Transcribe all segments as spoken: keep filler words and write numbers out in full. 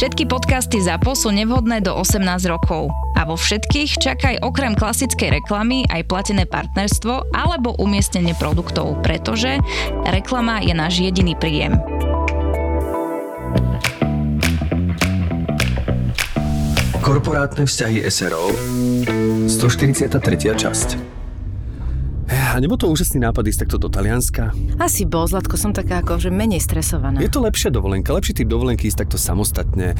Všetky podcasty ZAPO sú nevhodné do osemnásť rokov. A vo všetkých čakaj okrem klasickej reklamy aj platené partnerstvo alebo umiestnenie produktov, pretože reklama je náš jediný príjem. Korporátne vzťahy es er ó stoštyridsiata tretia časť. A nebol to úžasný nápad ísť takto do Talianska? Asi bol, Zlatko, som taká ako, že menej stresovaná. Je to lepšia dovolenka, lepší typ dovolenky ísť takto samostatne,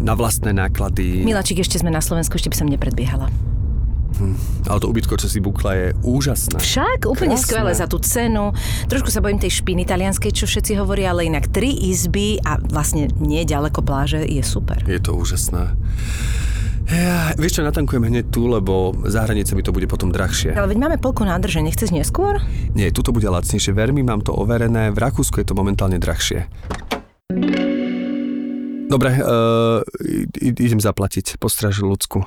na vlastné náklady. Miláčik, ešte sme na Slovensku, ešte by som nepredbiehala. Hm, ale to ubytko, čo si bukla, je úžasné. Však, úplne krásne. Skvelé za tú cenu. Trošku sa bojím tej špiny talianskej, čo všetci hovoria, ale inak tri izby a vlastne nie ďaleko pláže je super. Je to úžasné. Ja, vieš čo, natankujem hneď tu, lebo za hranice mi to bude potom drahšie. Ale veď máme polku nádrže, nechceš neskôr? Nie, tu to bude lacnejšie, vermi, mám to overené, v Rakúsku je to momentálne drahšie. Dobre, uh, idem zaplatiť, postražil ľudsku.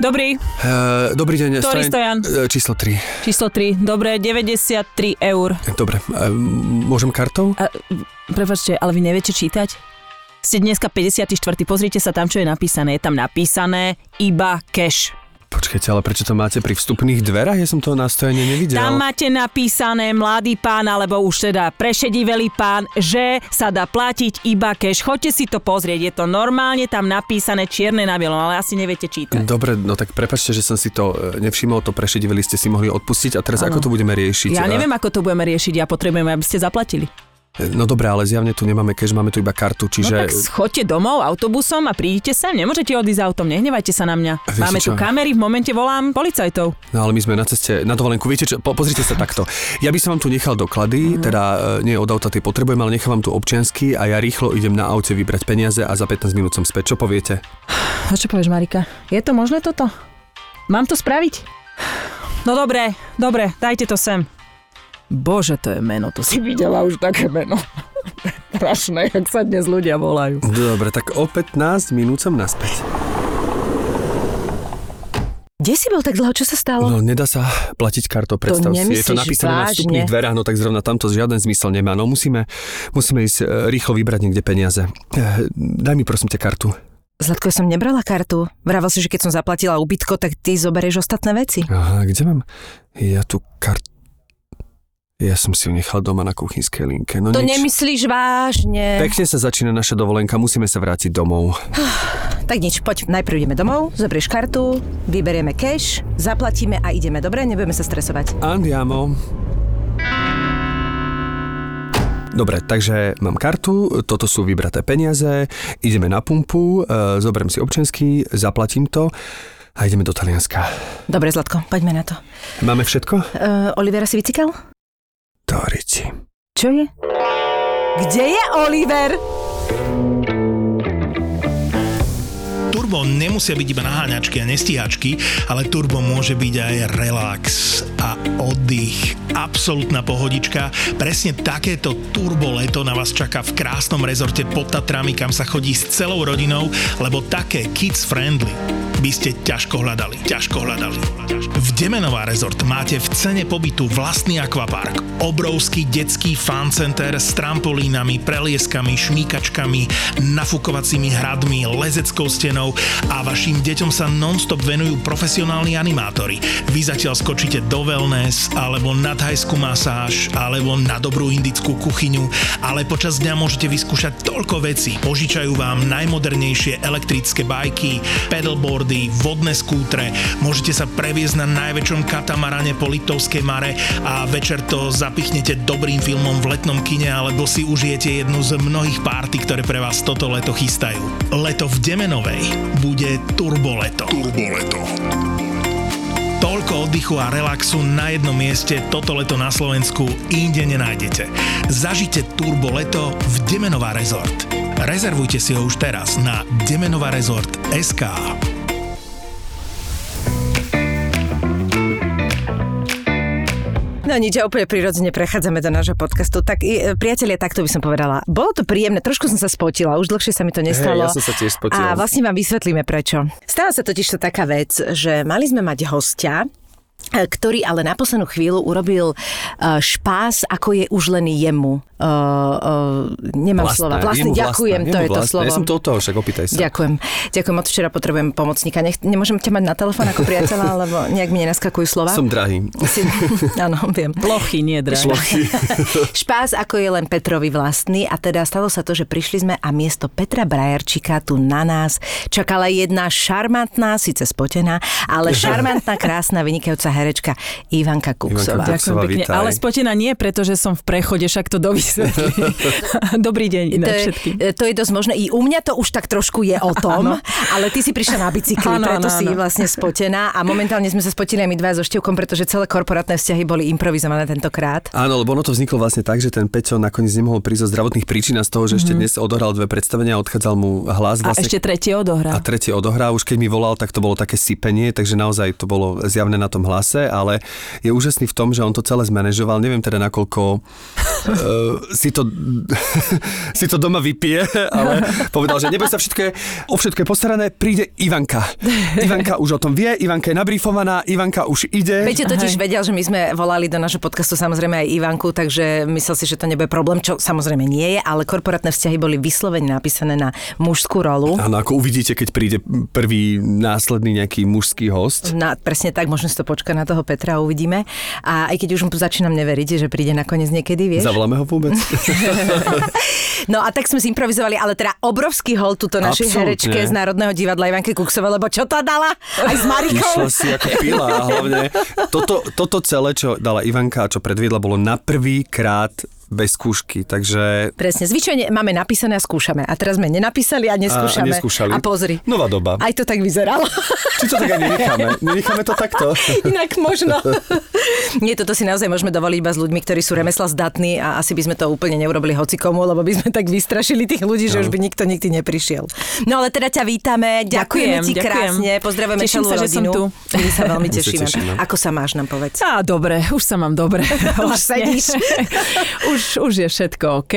Dobrý. Uh, dobrý deň, ktorý stojan? stojan? Číslo tri. Číslo tri, dobre, deväťdesiattri eur. Dobre, uh, môžem kartou? Uh, Prepáčte, ale vy neviete čítať? Ste dneska päťdesiaty štvrtý Pozrite sa tam, čo je napísané. Je tam napísané iba cash. Počkajte, ale prečo to máte pri vstupných dverách? Ja som toho nástojenie nevidel. Tam máte napísané mladý pán, alebo už teda prešedivelý pán, že sa dá platiť iba cash. Choďte si to pozrieť. Je to normálne tam napísané čierne na bielom, ale asi neviete čítať. Dobre, no tak prepáčte, že som si to nevšimol. To prešedivelí ste si mohli odpustiť. A teraz ano. Ako to budeme riešiť? Ja a... neviem, ako to budeme riešiť. Ja potrebujem, aby ste zaplatili. No dobré, ale zjavne tu nemáme cash, máme tu iba kartu, čiže... No tak schoďte domov autobusom a prídite sem, nemôžete odísť autom, nehnevajte sa na mňa. Viete máme čo? Tu kamery, v momente volám policajtov. No ale my sme na ceste, na dovolenku, viete čo, po, pozrite sa takto. Ja by som vám tu nechal doklady, mm. teda nie od auta tie potrebujem, ale nechám vám tu občiansky a ja rýchlo idem na aute vybrať peniaze a za pätnásť minút som späť, čo poviete? A čo povieš, Marika? Je to možné toto? Mám to spraviť? No dobré, dobré, dajte to sem. Bože, to je meno, to si videla už také meno. Strašné, jak sa dnes ľudia volajú. Dobre, tak o pätnásť minút som naspäť. Kde si bol tak dlho? Čo sa stalo? No, nedá sa platiť kartou, predstav si. Je to napísané vážne na vstupných dverách, no tak zrovna tamto žiaden zmysel nemá. No musíme, musíme ísť rýchlo vybrať niekde peniaze. Daj mi prosím te kartu. Zlatko, ja som nebrala kartu. Vravel si, že keď som zaplatila ubytko, tak ty zoberieš ostatné veci. Aha, kde mám? Ja tu kartu... Ja som si ju nechal doma na kuchynskej linke. No to nič. Nemyslíš vážne. Pekne sa začína naša dovolenka, musíme sa vrátiť domov. Tak nič, poď, najprv ideme domov, zobrieš kartu, vyberieme cash, zaplatíme a ideme, dobre? Nebudeme sa stresovať. Andiamo. Dobre, takže mám kartu, toto sú vybraté peniaze, ideme na pumpu, e, zoberiem si občiansky, zaplatím to. A ideme do Talianska. Dobre, Zlatko, poďme na to. Máme všetko? E, Olivera si vycikal? Torici. Čo je? Kde je Oliver? Turbo nemusia byť iba naháňačky a nestíhačky, ale turbo môže byť aj relax a oddych. Absolútna pohodička. Presne takéto turbo leto na vás čaká v krásnom rezorte pod Tatrami, kam sa chodí s celou rodinou, lebo také kids friendly by ste ťažko hľadali. Ťažko hľadali. V Demänová Resort máte v cene pobytu vlastný akvapark, obrovský detský fan center s trampolínami, prelieskami, šmíkačkami, nafukovacími hradmi, lezeckou stenou, a vašim deťom sa non-stop venujú profesionálni animátori. Vy zatiaľ skočíte do wellness, alebo na thajskú masáž, alebo na dobrú indickú kuchyňu, ale počas dňa môžete vyskúšať toľko vecí. Požičajú vám najmodernejšie elektrické bajky, pedalboardy, vodné skútre, môžete sa previesť na najväčšom katamarane po Liptovskej Mare a večer to zapichnete dobrým filmom v letnom kine, alebo si užijete jednu z mnohých párty, ktoré pre vás toto leto chystajú. Leto v Demänovej bude turboleto. Turboleto. Toľko oddychu a relaxu na jednom mieste toto leto na Slovensku inde nenájdete. Zažite turboleto v Demänová Resort. Rezervujte si ho už teraz na demänová resort bodka es ká. No nič, ja úplne prirodzene prechádzame do nášho podcastu. Tak priatelia, takto by som povedala. Bolo to príjemné, trošku som sa spotila, už dlhšie sa mi to nestalo. Hey, ja som sa tiež spotila. A vlastne vám vysvetlíme prečo. Stala sa totiž to taká vec, že mali sme mať hostia ktorý ale na poslednú chvíľu urobil špás, ako je už len jemu. Uh, uh, nemám vlastné, slova. Vlastne ďakujem, vlastné, to je vlastné. To slovo. Ja som to toho, však opýtaj sa. Ďakujem. Ďakujem, od včera potrebujem pomocníka. Nech, nemôžem ťa mať na telefón ako priateľa, lebo nejak mi nenaskakujú slova. Som drahý. Áno, viem. Plochy, nie drahý. Plochy. Špás, ako je len Petrovi vlastný. A teda stalo sa to, že prišli sme a miesto Petra Brajerčíka tu na nás čakala jedna šarmantná, síce spotená, ale šarmantná, krásna, vynikajúca herečka Ivanka Kuksová. Ivanka Kuksová, pekne, ale spotená nie, pretože som v prechode, však to doví. Dobrý deň na všetkých. To je dosť možné. I u mňa to už tak trošku je o tom, ale ty si prišla na bicykli, ano, preto ano, si ano. vlastne spotená a momentálne sme sa spotili aj my dva so Števkom, pretože celé korporátne vzťahy boli improvizované tentokrát. Áno, lebo ono to vzniklo vlastne tak, že ten Peťo nakoniec nemohol prísť zo zdravotných príčin a z toho, že ešte dnes odohral dve predstavenia a odchádzal mu hlas. Vlastne, a ešte tretie odohrá. A tretie odohrá, už keď mi volal, tak to bolo také sypenie, takže naozaj to bolo zjavné na tom hlase, ale je úžasný v tom, že on to celé zmanéžoval, neviem teda nakoľko si to, si to doma vypije, ale povedal, že neboj sa, všetko je, o všetko je postarané, príde Ivanka. Ivanka už o tom vie, Ivanka je nabrifovaná, Ivanka už ide. Peťo totiž vedel, že my sme volali do nášho podcastu samozrejme aj Ivanku, takže myslel si, že to nebude problém, čo samozrejme nie je, ale korporátne vzťahy boli vyslovene napísané na mužskú rolu. Áno, ako uvidíte, keď príde prvý následný nejaký mužský host. No, presne tak, možno si to počká na toho Petra, uvidíme. A aj keď už začínam neveriť, že príde nakoniec niekedy, vieš? Zavoláme ho vôbec. No a tak sme zimprovizovali, ale teda obrovský hol túto našej herečke z Národného divadla Ivanke Kuksovej, lebo čo to dala? Aj s Marikou? Išla si ako pila a hlavne toto, toto celé, čo dala Ivanka a čo predviedla, bolo na prvý krát bez skúšky, takže... Presne, zvyčajne máme napísané a skúšame. A teraz sme nenapísali a neskúšame. A neskúšali. A pozri. Nová doba. Aj to tak vyzeralo. Či to tak aj nenecháme? Nenecháme to takto? Inak možno. Nie, toto si naozaj môžeme dovoliť iba s ľuďmi, ktorí sú remesla zdatní a asi by sme to úplne neurobili hocikomu, lebo by sme tak vystrašili tých ľudí, že no. už by nikto nikdy neprišiel. No ale teda ťa vítame, ďakujeme ďakujem, ti ďakujem. krásne, pozdravujeme celú rodinu. Teším sa, že som tu. My sa veľmi tešíme. Ako sa máš, nám povedz? Á, dobre, už sa mám dobre. Už sedíš. Už, už je všetko OK,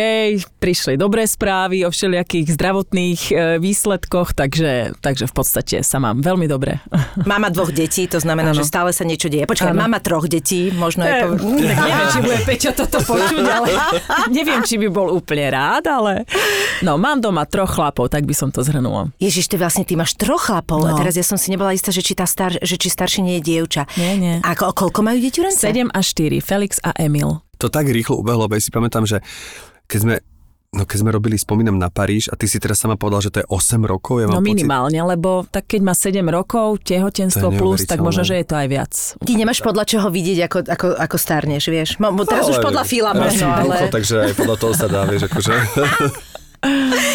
prišli dobré správy o všelijakých zdravotných výsledkoch, takže, takže v podstate sa mám veľmi dobre. Mama dvoch detí, to znamená, ano. Že stále sa niečo deje. Počkaj, ano. Mama troch detí, možno e, aj povedať. Neviem, či bude Peťo toto počuť, ale neviem, či by bol úplne rád, ale no, mám doma troch chlapov, tak by som to zhrnula. Ježiš, ty vlastne, ty máš troch chlapov no. a teraz ja som si nebola istá, že či, tá star, že či starší nie je dievča. Nie, nie. A ko, koľko majú deti v rence? sedem a štyri, Felix a Emil. To tak rýchlo ubehlo, lebo ja si pamätám, že keď sme, no keď sme robili Spomínam na Paríž a ty si teraz sama povedal, že to je osem rokov. Ja mám no minimálne, pocit... lebo tak keď má sedem rokov, tehotenstvo plus, tak možno, že je to aj viac. Ty nemáš podľa čoho vidieť, ako, ako, ako starneš, vieš. Mo, teraz no, už podľa fila možno, ale... Rúcho, takže aj podľa toho sa dá, vieš, akože...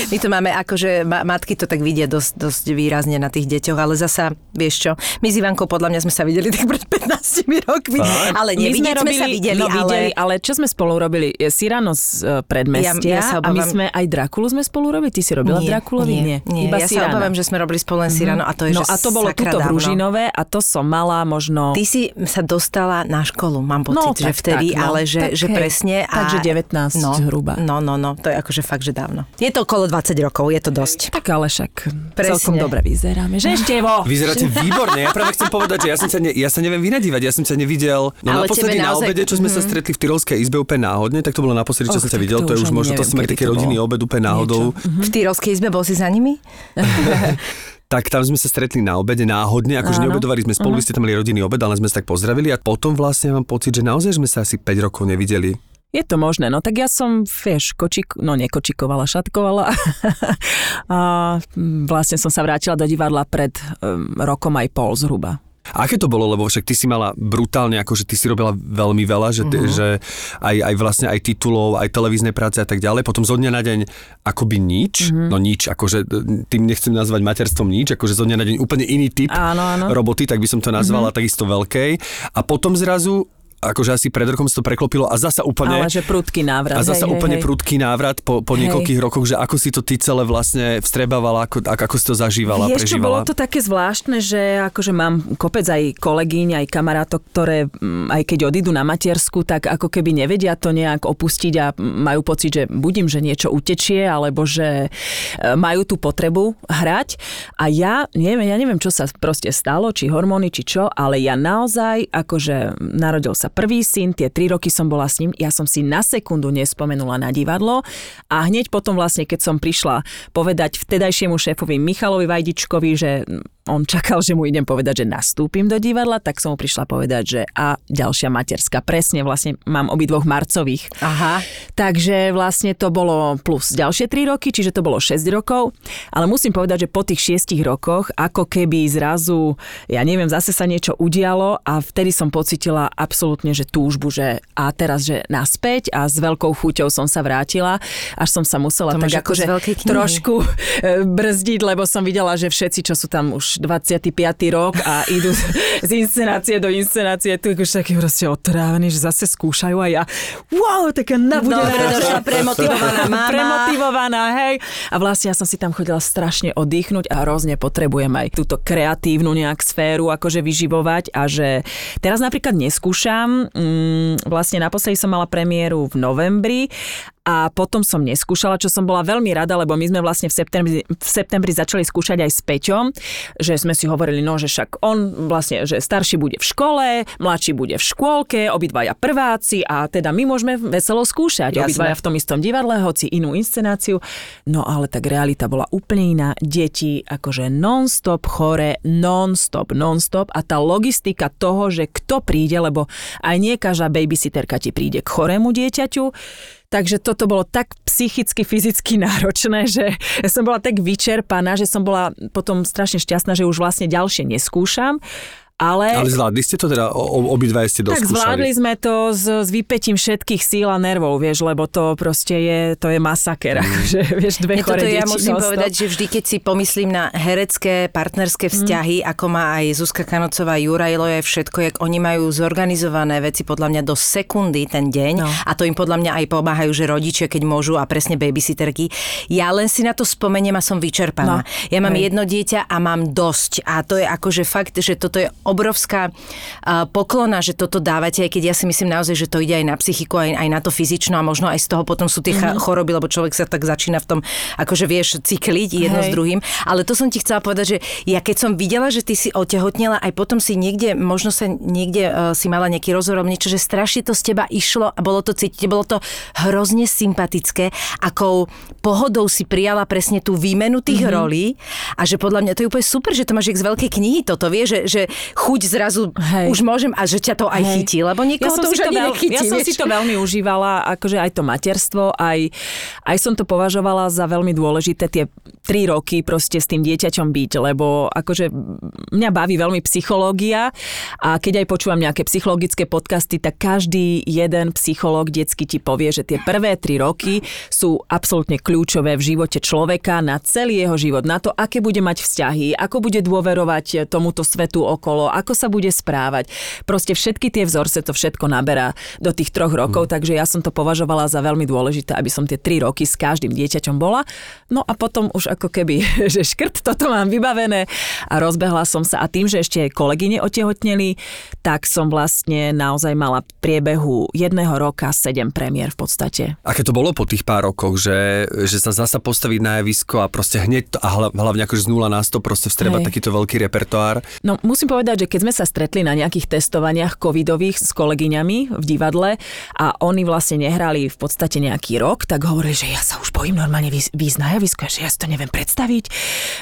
My to máme akože, matky to tak vidia dosť, dosť výrazne na tých deťoch, ale zasa, vieš čo, my s Ivankou podľa mňa sme sa videli tak pred pätnástimi rokmi, tak. Ale nevideli sme, sme sa videli, no, ale... videli, ale čo sme spolu robili? Je Sirano z predmestia ja, ja sa obávam... a my sme aj Drakulu sme spolu robili? Ty si robila Drakulu? Nie, nie, nie. Ja Sirana. Sa obávam, že sme robili spolu len Sirano a to je, no, že sakra dávno. No a to bolo tuto v Rúžinové a to som mala možno... Ty si sa dostala na školu, mám pocit, no, že tak, vtedy, tak, no, ale že, tak, že presne... A... Takže devätnásť no, zhruba. No, no, no, to je akože fakt, že dávno. Je to okolo dvadsať rokov, je to dosť. Tak ale však presne. Celkom dobre vyzeráme, že Števo? Vyzeráte výborne, ja práve chcem povedať, že ja, som sa ne, ja sa neviem vynadívať, ja som sa nevidel. No naposledy na naozaj... obede, čo sme hmm. sa stretli v Tyrolskej izbe úplne náhodne, tak to bolo naposledy, čo oh, som sa videl, to, to je už možno, neviem, to sme taký rodinný obed úplne náhodou. Uh-huh. V Tyrolskej izbe bol si za nimi? Tak tam sme sa stretli na obede náhodne, akože neobedovali sme spolu, uh-huh. ste tam mali rodinný obed, ale sme sa tak pozdravili a potom vlastne mám pocit, že naozaj sme sa asi päť rokov nevideli. Je to možné, no tak ja som, vieš, kočik, no nekočikovala, šatkovala a vlastne som sa vrátila do divadla pred um, rokom aj pol zhruba. Aké to bolo, lebo však ty si mala brutálne, akože ty si robila veľmi veľa, že, uh-huh. že aj, aj vlastne aj titulov, aj televízne práce a tak ďalej, potom zo dňa na deň akoby nič, uh-huh. no nič, akože tým nechcem nazvať materstvom nič, akože zo dňa na deň úplne iný typ áno, áno. roboty, tak by som to nazvala, uh-huh. takisto veľkej a potom zrazu akože asi pred rokom sa to preklopilo a zasa úplne... Ale že prudký návrat. A zasa hej, úplne hej, prudký návrat po, po niekoľkých hej. rokoch, že ako si to ty celé vlastne vstrebávala, ako, ako si to zažívala, Vieš, prežívala. Ešte bolo to také zvláštne, že akože mám kopec aj kolegyň, aj kamarátok, ktoré aj keď odídu na matersku, tak ako keby nevedia to nejak opustiť a majú pocit, že budím, že niečo utečie, alebo že majú tú potrebu hrať. A ja neviem, ja neviem, čo sa proste stalo, či hormóny, či čo, ale ja naozaj, akože narodil sa prvý syn, tie tri roky som bola s ním, ja som si na sekundu nespomenula na divadlo a hneď potom vlastne, keď som prišla povedať vtedajšiemu šéfovi Michalovi Vajdičkovi, že on čakal, že mu idem povedať, že nastúpim do divadla, tak som mu prišla povedať, že a ďalšia materská. Presne, vlastne mám obidvoch marcových. Aha. Takže vlastne to bolo plus ďalšie tri roky, čiže to bolo šesť rokov, ale musím povedať, že po tých šiestich rokoch, ako keby zrazu, ja neviem, zase sa niečo udialo a vtedy som pocitila absolútne, že túžbu, že a teraz, že naspäť a s veľkou chuťou som sa vrátila, až som sa musela to tak akože trošku brzdiť, lebo som videla, že všetci, čo sú tam už dvadsiaty piaty rok a idú z inscenácie do inscenácie, tu už taký proste otrávení, že zase skúšajú a ja, wow, taká nabudená. Dobre, došla premotivovaná mama. Premotivovaná, hej. A vlastne ja som si tam chodila strašne oddychnúť a hrozne potrebujem aj túto kreatívnu nejak sféru akože vyživovať a že teraz napríklad neskúšam, vlastne naposledy som mala premiéru v novembri a potom som neskúšala, čo som bola veľmi rada, lebo my sme vlastne v septembri, v septembri začali skúšať aj s Peťom, že sme si hovorili, no, že však on vlastne, že starší bude v škole, mladší bude v škôlke, obidvaja prváci a teda my môžeme veselo skúšať. Jasne. Obidvaja v tom istom divadle, hoci inú inscenáciu. No ale tak realita bola úplne iná. Deti akože non-stop chore, non-stop, non-stop a tá logistika toho, že kto príde, lebo aj nie každá babysitterka ti príde k chorému dieťaťu. Takže toto bolo tak psychicky, fyzicky náročné, že ja som bola tak vyčerpaná, že som bola potom strašne šťastná, že už vlastne ďalšie neskúšam. Ale, ale zvládli ste to teda, obidva ste doskúšali. Tak zvládli sme to s, s vypätím všetkých síl a nervov, vieš, lebo to proste je, to je masaker, akože, vieš, dve ja chore deti. Ja musím dosto. povedať, že vždy, keď si pomyslím na herecké, partnerské vzťahy, mm. ako má aj Zuzka Kanocová, Juraj Loje, všetko, jak oni majú zorganizované veci, podľa mňa do sekundy ten deň, no. A to im podľa mňa aj pomáhajú, že rodičia, keď môžu a presne babysitterky. Ja len si na to spomeniem a som vyčerpaná. No. Ja mám aj jedno dieťa a mám dosť a to je akože fakt, že toto je obrovská uh, poklona, že toto dávate, aj keď ja si myslím naozaj, že to ide aj na psychiku, aj, aj na to fyzično a možno aj z toho potom sú tie mm-hmm. choroby, lebo človek sa tak začína v tom, akože vieš, cykliť jedno Hej. s druhým. Ale to som ti chcela povedať, že ja keď som videla, že ty si otehotnela, aj potom si niekde, možno sa niekde uh, si mala nejaký rozhovor, niečo, že strašne to z teba išlo a bolo to cítiť, bolo to hrozne sympatické, akou pohodou si prijala presne tú výmenu tých mm-hmm. rolí a že podľa mňa to je úplne super, že to máš jak z veľkej knihy toto, vieš, že, že chuť zrazu, hej. už môžem a že ťa to aj hej. chytí, lebo niekoho ja to už ani nechytí. Ja som vieš? si to veľmi užívala, akože aj to materstvo, aj, aj som to považovala za veľmi dôležité tie tri roky proste s tým dieťaťom byť, lebo akože mňa baví veľmi psychológia a keď aj počúvam nejaké psychologické podcasty, tak každý jeden psychológ detský ti povie, že tie prvé tri roky sú absolútne kľúčové v živote človeka na celý jeho život, na to, aké bude mať vzťahy, ako bude dôverovať tomuto svetu okolo, ako sa bude správať. Proste všetky tie vzorce to všetko naberá do tých troch rokov, mm. takže ja som to považovala za veľmi dôležité, aby som tie tri roky s každým dieťaťom bola. No a potom už ako keby, že škrt, toto mám vybavené a rozbehla som sa. A tým, že ešte aj kolegyne otehotneli, tak som vlastne naozaj mala v priebehu jedného roka sedem premiér v podstate. Aké to bolo po tých pár rokoch, že, že sa zasa postaviť na javisko a proste hneď to, a hlavne akože z nula na sto proste vstrebať takýto veľký repertoár? No musím povedať, že keď sme sa stretli na nejakých testovaniach covidových s kolegyňami v divadle a oni vlastne nehrali v podstate nejaký rok, tak hovorili, že ja sa už bojím normálne výjsť na javisko, že ja si to neviem predstaviť.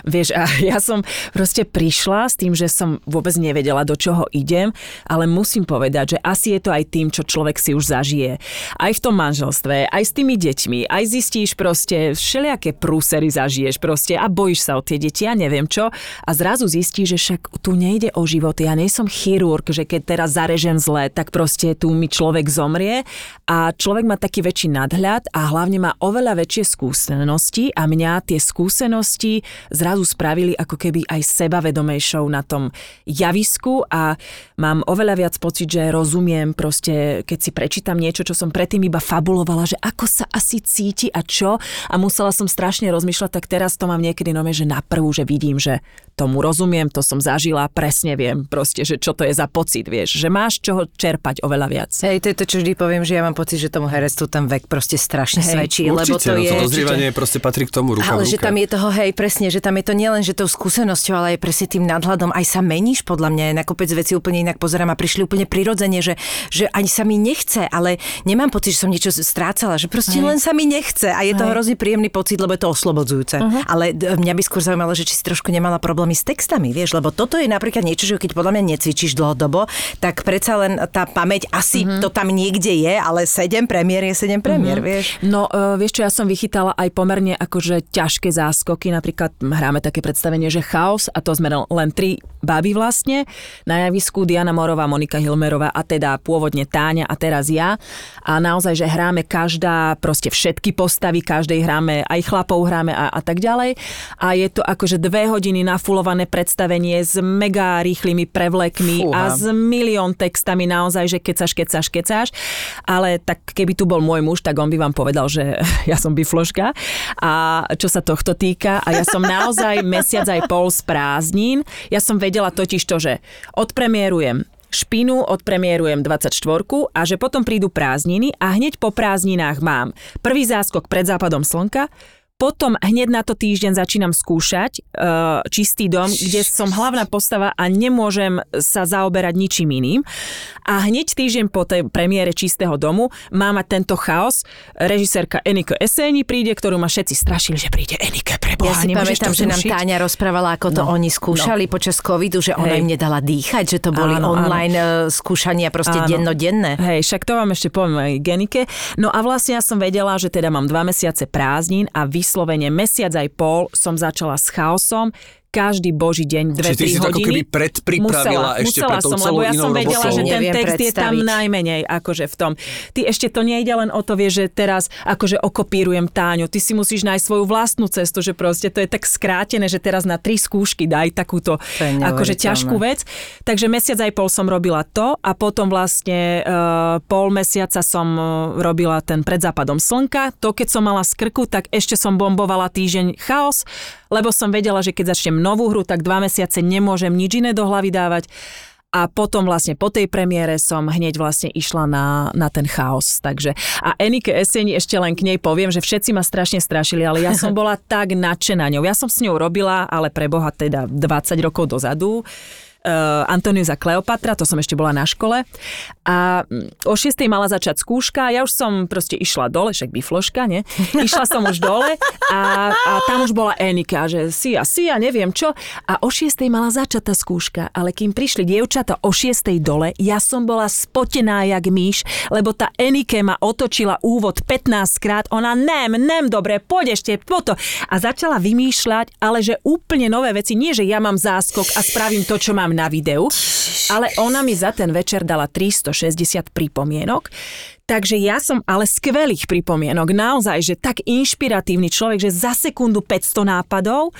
Vieš, a ja som proste prišla s tým, že som vôbec nevedela, do čoho idem, ale musím povedať, že asi je to aj tým, čo človek si už zažije. Aj v tom manželstve, aj s tými deťmi, aj zistíš proste všelijaké prúsery zažiješ proste a bojíš sa o tie deti a neviem čo a zrazu zistíš, že však tu nejde o život, život. Ja nie som chirurg, že keď teraz zarežem zle, tak proste tu mi človek zomrie a človek má taký väčší nadhľad a hlavne má oveľa väčšie skúsenosti a mňa tie skúsenosti zrazu spravili ako keby aj sebavedomejšou na tom javisku a mám oveľa viac pocit, že rozumiem proste, keď si prečítam niečo, čo som predtým iba fabulovala, že ako sa asi cíti a čo a musela som strašne rozmýšľať, tak teraz to mám niekedy nové, že naprvu, že vidím, že tomu rozumiem, to som zažila, presne viem proste, že čo to je za pocit, vieš, že máš čoho čerpať oveľa viac. Hej, to je to, čo vždy poviem, že ja mám pocit, že tomu herectvu ten vek proste strašne hej, svedčí, určite, lebo to no, je... Určite, to dozrievanie či... proste patrí k tomu, ruka ale v ruke. Ale že tam je toho, hej, presne, že tam je to nielen, že tou skúsenosťou, ale aj presne tým nadhľadom, aj sa meníš, podľa mňa, na kopec veci úplne inak pozerám a prišli úplne prirodzene, že, že ani sa mi nechce, ale nemám pocit, že som niečo strácala, že proste hej. len sa mi nechce a je hej. to hrozne príjemný pocit, lebo je to oslobodzujúce. Uh-huh. Ale mňa by skôr zaujímalo, že či si trošku nemala problémy s textami, vieš, lebo toto je napríklad niečo, že keď podľa mňa necvičíš dlhodobo, tak predsa len tá pamäť asi mm-hmm. to tam niekde je, ale sedem premiér je sedem premiér, mm-hmm. vieš. No, uh, vieš čo, ja som vychytala aj pomerne akože ťažké záskoky, napríklad hráme také predstavenie, že Chaos a to sme len tri baby vlastne, na javisku Diana Morová, Monika Hilmerová a teda pôvodne Táňa a teraz ja a naozaj, že hráme každá proste všetky postavy, každej hráme, aj chlapov hráme a, a tak ďalej a je to akože dve hodiny nafulované predstavenie s mega rýchlymi prevlekmi Fúha. a s milión textami naozaj, že kecaš, kecaš, kecaš, ale tak keby tu bol môj muž, tak on by vám povedal, že ja som bifložka a čo sa tohto týka a ja som naozaj mesiac aj pol z prázdnin, ja som vedela totiž to, že odpremierujem Špinu, odpremierujem dvadsaťštvorku a že potom prídu prázdniny a hneď po prázdninách mám prvý záskok Pred západom slnka. Potom hneď na to týždeň začínam skúšať uh, Čistý dom, kde som hlavná postava a nemôžem sa zaoberať ničím iným. A hneď týždeň po tej premiére Čistého domu má mať tento Chaos. Režisérka Enikő Eszenyi príde, ktorú ma všetci strašili, že príde Enikő, preboha, ja nemôžeš to zrušiť. Ja si pamätám, že nám Táňa rozprávala, ako to no, oni skúšali no. počas covidu, že ona Hej. im nedala dýchať, že to boli áno, online áno. skúšania proste áno. dennodenné. Hej, však to vám ešte poviem aj Genike. No a vlastne ja som vedela, že teda mám dva mesiace prázdnin a vys- Slovene mesiac aj pol som začala s Chaosom. Každý boží deň dve tri hodiny. Čiže ty si to ako keby predpripravila musela, ešte musela pre tou som, celou inou robotou. Musela som, lebo ja som vedela, robotou. Že ten Neviem text predstaviť. Je tam najmenej akože v tom. Ty ešte to nejde len o to, vieš, že teraz akože okopírujem Táňu. Ty si musíš nájsť svoju vlastnú cestu, že proste to je tak skrátené, že teraz na tri skúšky daj takúto akože ťažkú vec. Takže mesiac aj pol som robila to a potom vlastne uh, pol mesiaca som robila ten Pred západom slnka. To, keď som mala z krku, tak ešte som bombovala týždeň Chaos, lebo som vedela, že keď začnem novú hru, tak dva mesiace nemôžem nič iné do hlavy dávať. A potom vlastne po tej premiére som hneď vlastne išla na, na ten Chaos. Takže. A Enikő Eszenyi, ešte len k nej poviem, že všetci ma strašne strašili, ale ja som bola tak nadšená ňou. Ja som s ňou robila, ale pre Boha teda dvadsať rokov dozadu. Uh, Antonius a Kleopatra, to som ešte bola na škole. A o šiestej mala začať skúška, ja už som proste išla dole, však bifložka, ne? Išla som už dole a, a tam už bola Enika, že si a si a neviem čo. A o šiestej mala začať tá skúška, ale kým prišli dievčata o šiestej dole, ja som bola spotená jak myš, lebo tá Enike ma otočila úvod pätnásťkrát, ona nem, nem, dobre, poď ešte, potom. A začala vymýšľať, ale že úplne nové veci, nie že ja mám záskok a spravím to, čo mám na videu, ale ona mi za ten večer dala tristošesťdesiat pripomienok. Takže ja som ale skvelých pripomienok, naozaj, že tak inšpiratívny človek, že za sekundu päťsto nápadov.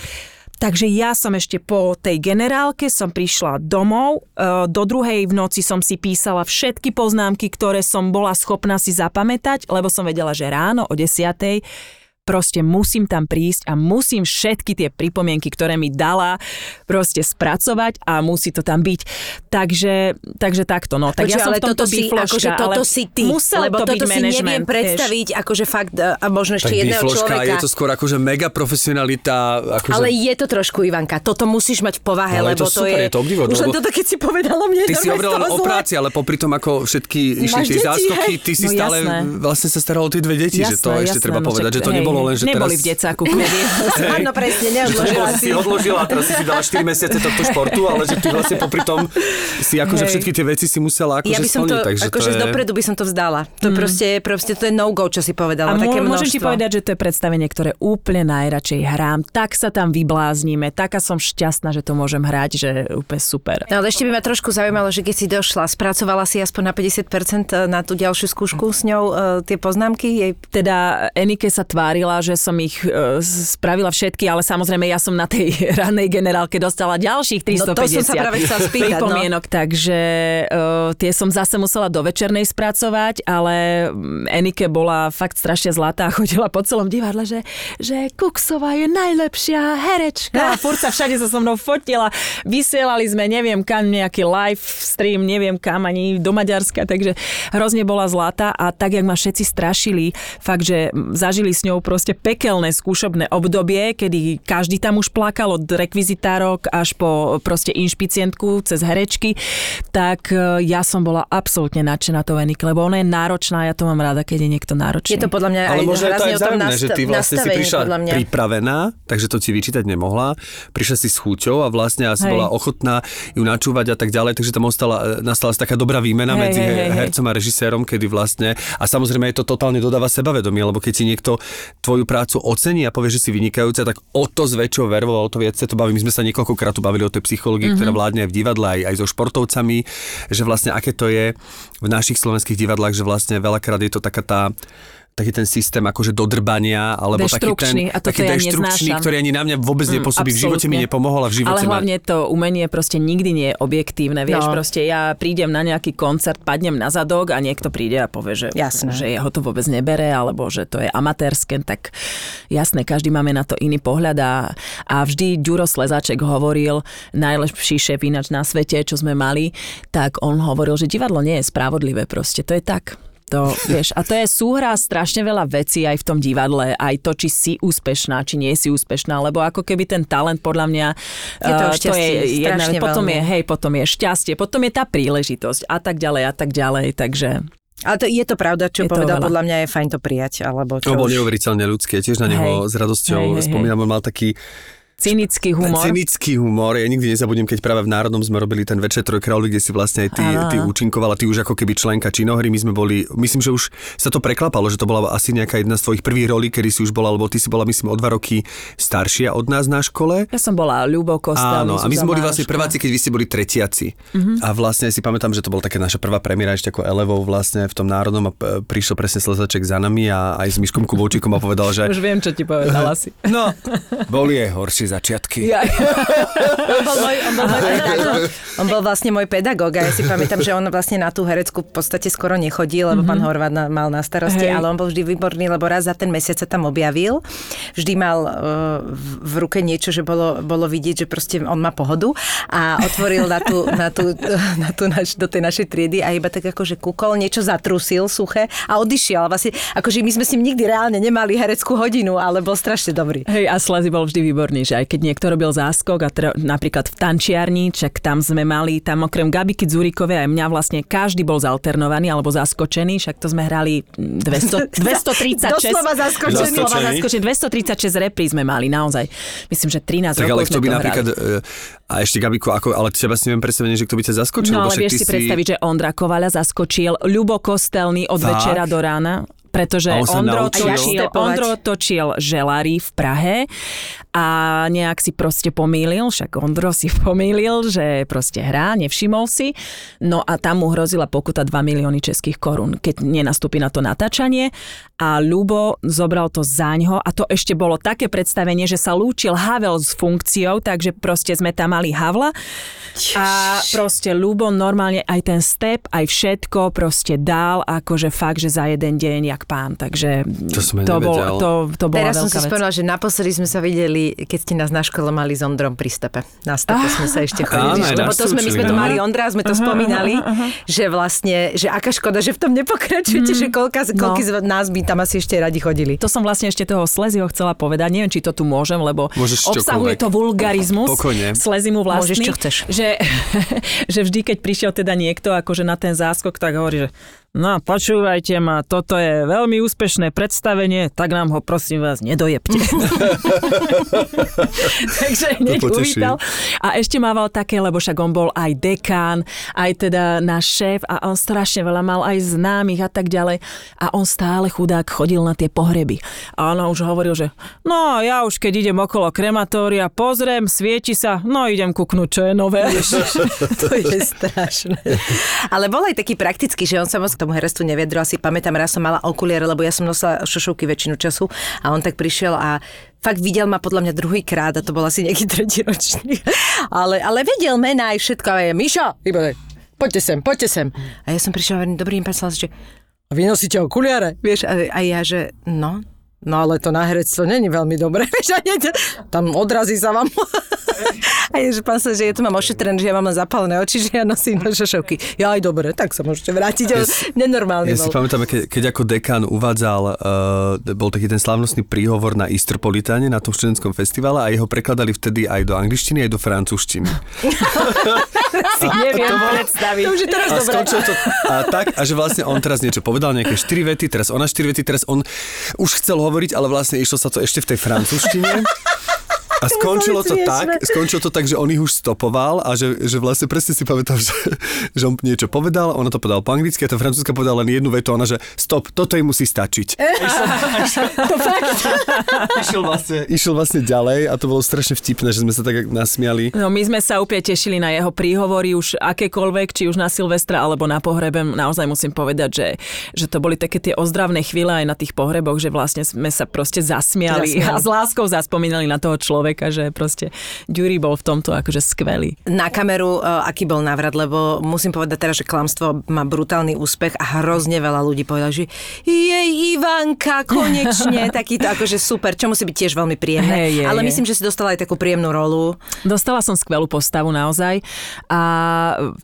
Takže ja som ešte po tej generálke som prišla domov, do druhej v noci som si písala všetky poznámky, ktoré som bola schopná si zapamätať, lebo som vedela, že ráno o desiatej proste musím tam prísť a musím všetky tie pripomienky, ktoré mi dala, proste spracovať a musí to tam byť. Takže, takže takto, no. Tak Počuva, ja som v tomto bifložka, akože toto si ty, lebo to toto si neviem predstaviť, akože fakt, a možno ešte jedného človeka. Tak je to skôr akože mega profesionalita. Akože... Ale je to trošku, Ivanka, toto musíš mať v povahe, ale lebo je to, super, to je... je to obdivodné, už len toto, keď si povedala mne, ty si hovorila o práci, ale popri tom, ako všetky išli tie záskoky, ty si stále vlastne sa starala o tie dve deti, že to ešte treba povedať, že to nebolo nebolo, lenže teraz... Neboli v decáku kmedy. Áno, presne, neodložila si. Odložila, teraz si si dala štyri mesiace tohto športu, ale že ty vlastne popri tom si akože všetky tie veci si musela akože splniť. Ja by som to, akože dopredu by som to vzdala. To proste, proste to je no-go, čo si povedala. A môžem ti povedať, že to je predstavenie, ktoré úplne najradšej hrám. Tak sa tam vybláznime, taká som šťastná, že to môžem hrať, že úplne super. No, ale ešte by ma trošku zaujímalo, že keď si došla, spracovala si aspoň na päťdesiat percent na tú ďalšiu skúšku s ňou e, tie poznámky? Jej... Teda Enike sa tvárila, že som ich e, spravila všetky, ale samozrejme ja som na tej rannej generálke dostala ďalších tristopäťdesiat. No to som sa práve chcela spýtať. Pripomienok, no. Takže e, tie som zase musela do večernej spracovať, ale Enike bola fakt strašne zlatá a chodila po celom divadle, že, že Kuksová je najlepšia herečka. A furt sa všade sa so mnou fotila. Vysielali sme, neviem kam, nejaký live stream, neviem kam, ani do Maďarska, takže hrozne bola zlatá a tak, jak ma všetci strašili, fakt, že zažili s ňou proste pekelné skúšobné obdobie, kedy každý tam už plakal od rekvizitárok až po proste inšpicientku cez herečky, tak ja som bola absolútne nadšená tou Enik, lebo ona je náročná, ja to mám rada, keď je niekto náročný. Je to podľa mňa aj hrazne o tom nastavení, že ty vlastne si prišla pripravená, takže to ti vyčítať nemohla, prišla si s chuťou a vlastne asi bola ochotná ju načúvať a tak ďalej, takže tam ostala, nastala taká dobrá výmena hej, medzi hej, hej, hercom a režisérom, kedy vlastne, a samozrejme je to totálne dodáva sebavedomie, lebo keď si niekto tvoju prácu ocení a povie, že si vynikajúca, tak o to s väčšou vervou a o to viac sa to baví. My sme sa niekoľkokrát tu bavili o tej psychológii, mm-hmm. ktorá vládne aj v divadle, aj, aj so športovcami, že vlastne aké to je v našich slovenských divadlách, že vlastne veľakrát je to taká tá taký ten systém akože dodrbania, alebo taký ten taký ja deštrukčný, ktorý ani na mňa vôbec mm, nepôsobí. V živote mi nepomohol a v živote... Ale hlavne ma... to umenie proste nikdy nie je objektívne, vieš, no. Proste ja prídem na nejaký koncert, padnem na zadok a niekto príde a povie, že, že jeho to vôbec nebere, alebo že to je amatérske, tak jasné, každý máme na to iný pohľad a, a vždy Ďuro Slezáček hovoril, najlepší šéf ináč na svete, čo sme mali, tak on hovoril, že divadlo nie je spravodlivé proste, to je tak. To, vieš, a to je súhra strašne veľa vecí aj v tom divadle, aj to, či si úspešná, či nie si úspešná, lebo ako keby ten talent, podľa mňa, je to, šťastie, to je jedna, potom je, hej, potom je šťastie, potom je tá príležitosť a tak ďalej a tak ďalej, takže... Ale to, je to pravda, čo je povedal, to podľa mňa je fajn to prijať, alebo čo. To bol neuveriteľne ľudské, tiež na neho hej, s radosťou hej, spomínam, hej. On mal taký... Cynický humor. Cynický humor. Ja nikdy nezabudnem, keď práve v Národnom sme robili ten večer Trojkráľovi, kde si vlastne aj ty, ty účinkovala, ty už ako keby členka činohry. My sme boli, myslím, že už sa to preklapalo, že to bola asi nejaká jedna z tvojich prvých rolí, kedy si už bola, alebo ty si bola, myslím, o dva roky staršia od nás na škole. Ja som bola Ľubo Kostelný. Áno, a my sme boli vlastne prváci, keď vy ste boli tretiaci. Uh-huh. A vlastne si pamätám, že to bola taká naša prvá premiéra ešte ako elevou vlastne v tom Národnom a prišiel presne Slezaček za nami a aj s Miškom Kubovčíkom a povedal, že už viem, čo ti povedala si. No, boli je horší začiatky. Ja. On bol môj, on bol môj pedagóg. On bol vlastne môj pedagóg a ja si pamätám, že on vlastne na tú herecku v podstate skoro nechodil, lebo mm-hmm. pán Horváth mal na starosti, hey. Ale on bol vždy výborný, lebo raz za ten mesiac sa tam objavil. Vždy mal uh, v ruke niečo, že bolo, bolo vidieť, že proste on má pohodu a otvoril na tú, na tú, na tú naš, do tej našej triedy a iba tak akože kúkol, niečo zatrusil suché a odišiel. Vlastne, akože my sme s ním nikdy reálne nemali hereckú hodinu, ale bol strašne dobrý. Hej, a Slezi bol vždy výborný, že aj keď niekto robil záskok a tre, napríklad v tančiarni, čak tam sme mali, tam okrem Gabiky Dzurikovej aj mňa vlastne každý bol zalternovaný alebo zaskočený, však to sme hrali dvesto, dvestotridsaťšesť. Doslova zaskočený. Doslova zaskočený. dvestotridsaťšesť repríz sme mali, naozaj. Myslím, že trinásť tak, rokov sme to hrali. Tak ale kto by napríklad, a ešte Gabiku, ako, ale teba si neviem predstaviť, že kto by ťa zaskočil. No ale vieš si predstaviť, že Ondra Kovaľa zaskočil, Ľubo Kostelný od tak. Večera do rána. Pretože on Ondro, točil, Ondro točil želary v Prahe a nejak si proste pomýlil, však Ondro si pomýlil, že proste hrá, nevšimol si, no a tam mu hrozila pokuta dva milióny českých korún, keď nenastúpi na to natáčanie a Ľubo zobral to zaňho a to ešte bolo také predstavenie, že sa lúčil Havel s funkciou, takže proste sme tam mali Havla a proste Ľubo normálne aj ten step, aj všetko proste dal, akože fakt, že za jeden deň jak pán, takže to, to, bol, to, to bola teraz veľká vec. Teraz som si spomínala, že naposledy sme sa videli, keď ste nás na škole mali s Ondrom pri stepe. Na stepe ah, sme sa ešte chodili. Áno, lebo to sme, my sme to mali Ondra, sme to aha, spomínali, aha, aha. že vlastne, že aká škoda, že v tom nepokračujete, mm, že koľka, koľky no. z nás by tam asi ešte radi chodili. To som vlastne ešte toho Sleziho chcela povedať, neviem, či to tu môžem, lebo môžeš obsahuje čokoľvek. To vulgarizmus Slezimu vlastný. Môžeš, čo chceš. Že, že vždy, keď prišiel teda niekto akože na ten záskok, tak hovorí, že No počúvajte ma, toto je veľmi úspešné predstavenie, tak nám ho prosím vás nedojebte. Takže hneď uvítal. A ešte mával také, lebo však on bol aj dekán, aj teda náš šéf a on strašne veľa mal aj známych a tak ďalej. A on stále chudák chodil na tie pohreby. A on už hovoril, že no ja už keď idem okolo krematória, pozriem, svieti sa, no idem kuknúť, čo je nové. To je strašné. Ale bol aj taký praktický, že on sa moc k tomu herectvu neviedril. Asi pamätám, raz som mala okuliare, lebo ja som nosila šošovky väčšinu času a on tak prišiel a fakt videl ma podľa mňa druhýkrát a to bol asi nejaký tretí ročník. Ale, ale vedel mená aj všetko. A je, Mišo, poďte sem, poďte sem. A ja som prišiel a hovorím, dobrý deň, pán Slav, že a vy nosíte okuliare? Vieš, a, a ja, že no, no ale to na herectvo není veľmi dobré. Tam odrazí sa vám. A je, že pán sa, že ja to mám ošetrené, že ja mám len zapálené oči, že ja nosím šošovky. Ja aj dobre, tak sa môžete vrátiť. Ja, nenormálne ja bol. Ja si pamätám, keď, keď ako dekán uvádzal, uh, bol taký ten slávnostný príhovor na Istropolitáne, na tom študentskom festivále a jeho prekladali vtedy aj do angličtiny, aj do francúzštiny. Si neviem predstaviť. To už je teraz a dobré. To, a tak, a že vlastne on teraz niečo povedal, nejaké štyri vety, teraz ona štyri vety, teraz on už chcel hovoriť, ale vlastne išlo sa to ešte v tej francúzštine. A skončilo to tak, skončilo to tak, že on ich už stopoval a že, že vlastne presne si pamätám, že, že on niečo povedal, ona to povedala po anglicky a tá francúzska povedala len jednu vetu, ona, že stop, toto jej musí stačiť. Išiel vlastne, išiel vlastne ďalej a to bolo strašne vtipné, že sme sa tak nasmiali. No my sme sa úplne tešili na jeho príhovory už akékoľvek, či už na Silvestra alebo na pohrebe. Naozaj musím povedať, že, že to boli také tie ozdravné chvíle aj na tých pohreboch, že vlastne sme sa proste zasmiali, zasmiali. A s láskou zaspomínali na toho človeka. Že proste Ďuri bol v tomto akože skvelý. Na kameru, uh, aký bol návrat, lebo musím povedať teraz, že klamstvo má brutálny úspech a hrozne veľa ľudí povedal, že jej Ivanka, konečne, takýto akože super, čo musí byť tiež veľmi príjemné. Hey, je, Ale je. myslím, že si dostala aj takú príjemnú rolu. Dostala som skvelú postavu naozaj a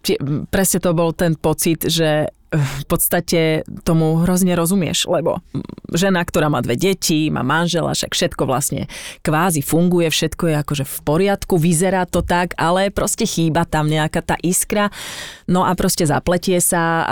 tie, presne to bol ten pocit, že v podstate tomu hrozne rozumieš, lebo žena, ktorá má dve deti, má manžela, však všetko vlastne kvázi funguje, všetko je akože v poriadku, vyzerá to tak, ale proste chýba tam nejaká tá iskra, no a proste zapletie sa a,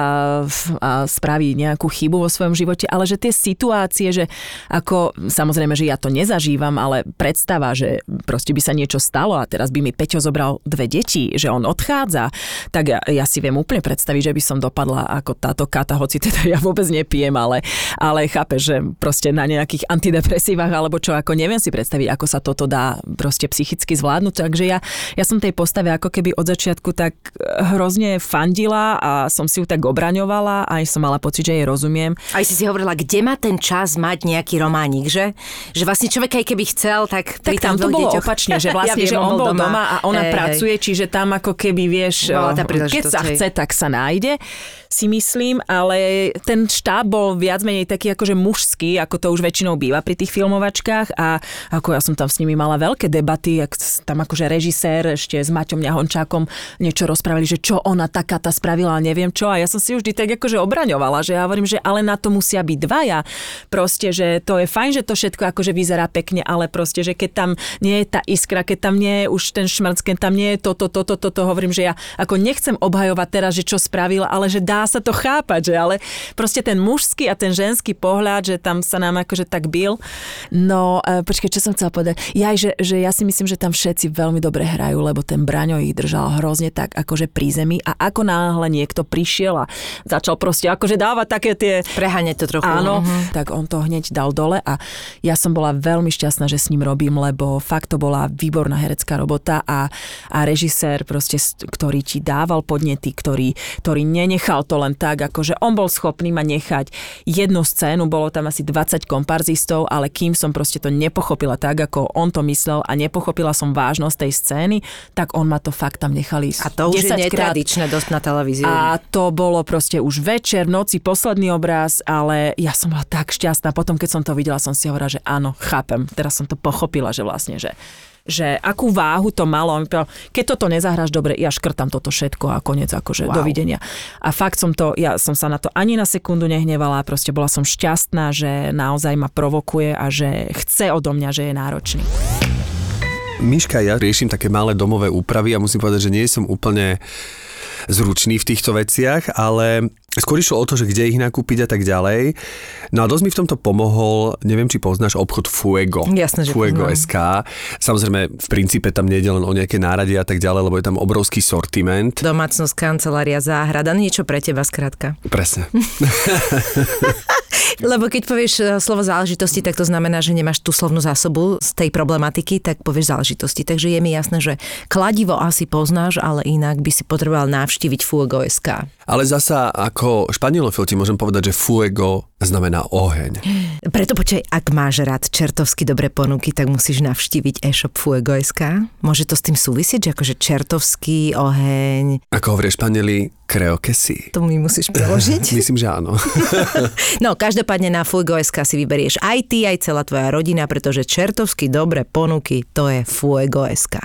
a spraví nejakú chybu vo svojom živote, ale že tie situácie, že ako, samozrejme, že ja to nezažívam, ale predstava, že proste by sa niečo stalo a teraz by mi Peťo zobral dve deti, že on odchádza, tak ja, ja si viem úplne predstaviť, že by som dopadla ako táto kata, hoci teda ja vôbec nepijem, ale, ale chápeš, že proste na nejakých antidepresívach alebo čo, ako neviem si predstaviť, ako sa toto dá proste psychicky zvládnuť, takže ja, ja som tej postave ako keby od začiatku tak hrozne fandila a som si ju tak obraňovala a aj som mala pocit, že jej rozumiem. Aj si si hovorila, kde má ten čas mať nejaký románik, že? Že vlastne človek aj keby chcel, tak... Tak tam to bolo deťoch. Opačne, že vlastne, ja že on bol doma, doma a ona hey, pracuje, čiže tam ako keby, vieš, keď sa chce, tak sa nájde. Si myslím, ale ten štáb bol viac menej taký akože mužský, ako to už väčšinou býva pri tých filmovačkách a ako ja som tam s nimi mala veľké debaty, tam akože režisér ešte s Maťom Ňahončákom niečo rozprávali, že čo ona taká tá spravila, neviem čo a ja som si vždy tak akože obraňovala, že ja hovorím, že ale na to musia byť dvaja, proste, že to je fajn, že to všetko akože vyzerá pekne, ale proste, že keď tam nie je tá iskra, keď tam nie je už ten šmrc, keď tam nie je toto, toto, toto, to, hovorím, že ja ako nechcem obhajovať teraz, že čo spravila, ale že dá sa to chápať, že ale proste ten mužský a ten ženský pohľad, že tam sa nám akože tak bil. No, počkej, čo som chcela povedať? Ja, že, že ja si myslím, že tam všetci veľmi dobre hrajú, lebo ten Braňo ich držal hrozne tak akože pri zemi a ako náhle niekto prišiel a začal proste akože dávať také tie... Preháňať to trochu. Áno, uh-huh. Tak on to hneď dal dole a ja som bola veľmi šťastná, že s ním robím, lebo fakt to bola výborná herecká robota a, a režisér proste, ktorý ti dával podnety, ktorý, ktorý nenechal to len tak, akože on bol schopný ma nechať jednu scénu, bolo tam asi dvadsať komparzistov, ale kým som proste to nepochopila tak, ako on to myslel a nepochopila som vážnosť tej scény, tak on ma to fakt tam nechal ísť a to už je netradičné dosť na televíziu. A to bolo proste už večer, v noci, posledný obraz, ale ja som bola tak šťastná. Potom, keď som to videla, som si hovorila, že áno, chápem. Teraz som to pochopila, že vlastne, že že akú váhu to malo. Keď toto nezahráš dobre, ja škrtam toto všetko a koniec akože wow. Dovidenia. A fakt som to, ja som sa na to ani na sekundu nehnevala, proste bola som šťastná, že naozaj ma provokuje a že chce odo mňa, že je náročný. Miška, ja riešim také malé domové úpravy a musím povedať, že nie som úplne zručný v týchto veciach, ale Skôr išlo o to, že kde ich nakúpiť a tak ďalej. No a dosť mi v tomto pomohol, neviem, či poznáš obchod Fuego. Jasné, že Fuego bodka es ká. Samozrejme, v princípe tam nie je len o nejaké nárady a tak ďalej, lebo je tam obrovský sortiment. Domácnosť, kancelária, záhrada, niečo pre teba skrátka. Presne. Lebo keď povieš slovo záležitosti, tak to znamená, že nemáš tú slovnú zásobu z tej problematiky, tak povieš záležitosti. Takže je mi jasné, že kladivo asi poznáš, ale inak by si potreboval navštíviť Fuego bodka es ká. Ale zasa ako španielofil ti môžem povedať, že fuego znamená oheň. Preto počkaj, ak máš rád čertovsky dobré ponuky, tak musíš navštíviť e-shop Fuego bodka es ká. Môže to s tým súvisieť, že akože čertovský oheň? Ako hovoria Španieli, creo que sí. To mi musíš preložiť? Myslím, že áno. No, každopádne na Fuego bodka es ká si vyberieš aj ty, aj celá tvoja rodina, pretože čertovsky dobré ponuky, to je Fuego bodka es ká.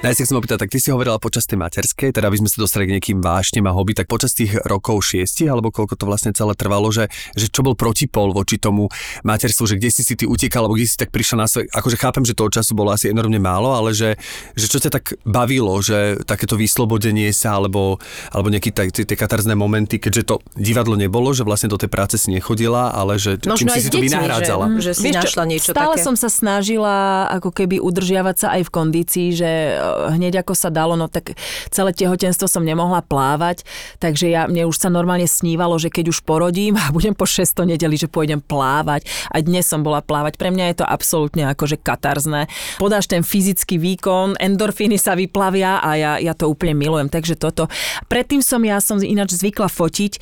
Ja si chcem opýtať, tak ty si hovorila počas tej materskej, teda by sme sa dostali k nejakým vášnem a hobby, tak počas tých rokov šiesti, alebo koľko to vlastne celé trvalo, že, že čo bol protipol voči tomu materstvu, že kde si si ty utekal, alebo kde si tak prišla na svet, akože chápem, že toho času bolo asi enormne málo, ale že, že čo ťa tak bavilo, že takéto vyslobodenie sa, alebo, alebo nejaké tie katarzné momenty, keďže to divadlo nebolo, že vlastne do tej práce si nechodila, ale že čím si si to vynahrádzala. Že, že si Víš, našla niečo stále také. Som sa snažila ako keby udržiavať sa aj v kondícii, že hneď ako sa dalo, no tak celé tehotenstvo som nemohla plávať, takže ja, mne už sa normálne snívalo, že keď už porodím a budem po šesť nedeli, že pôjdem plávať a dnes som bola plávať. Pre mňa je to absolútne akože katarzné. Podáš ten fyzický výkon, endorfíny sa vyplavia a ja, ja to úplne milujem, takže toto. Predtým som, ja som ináč zvykla fotiť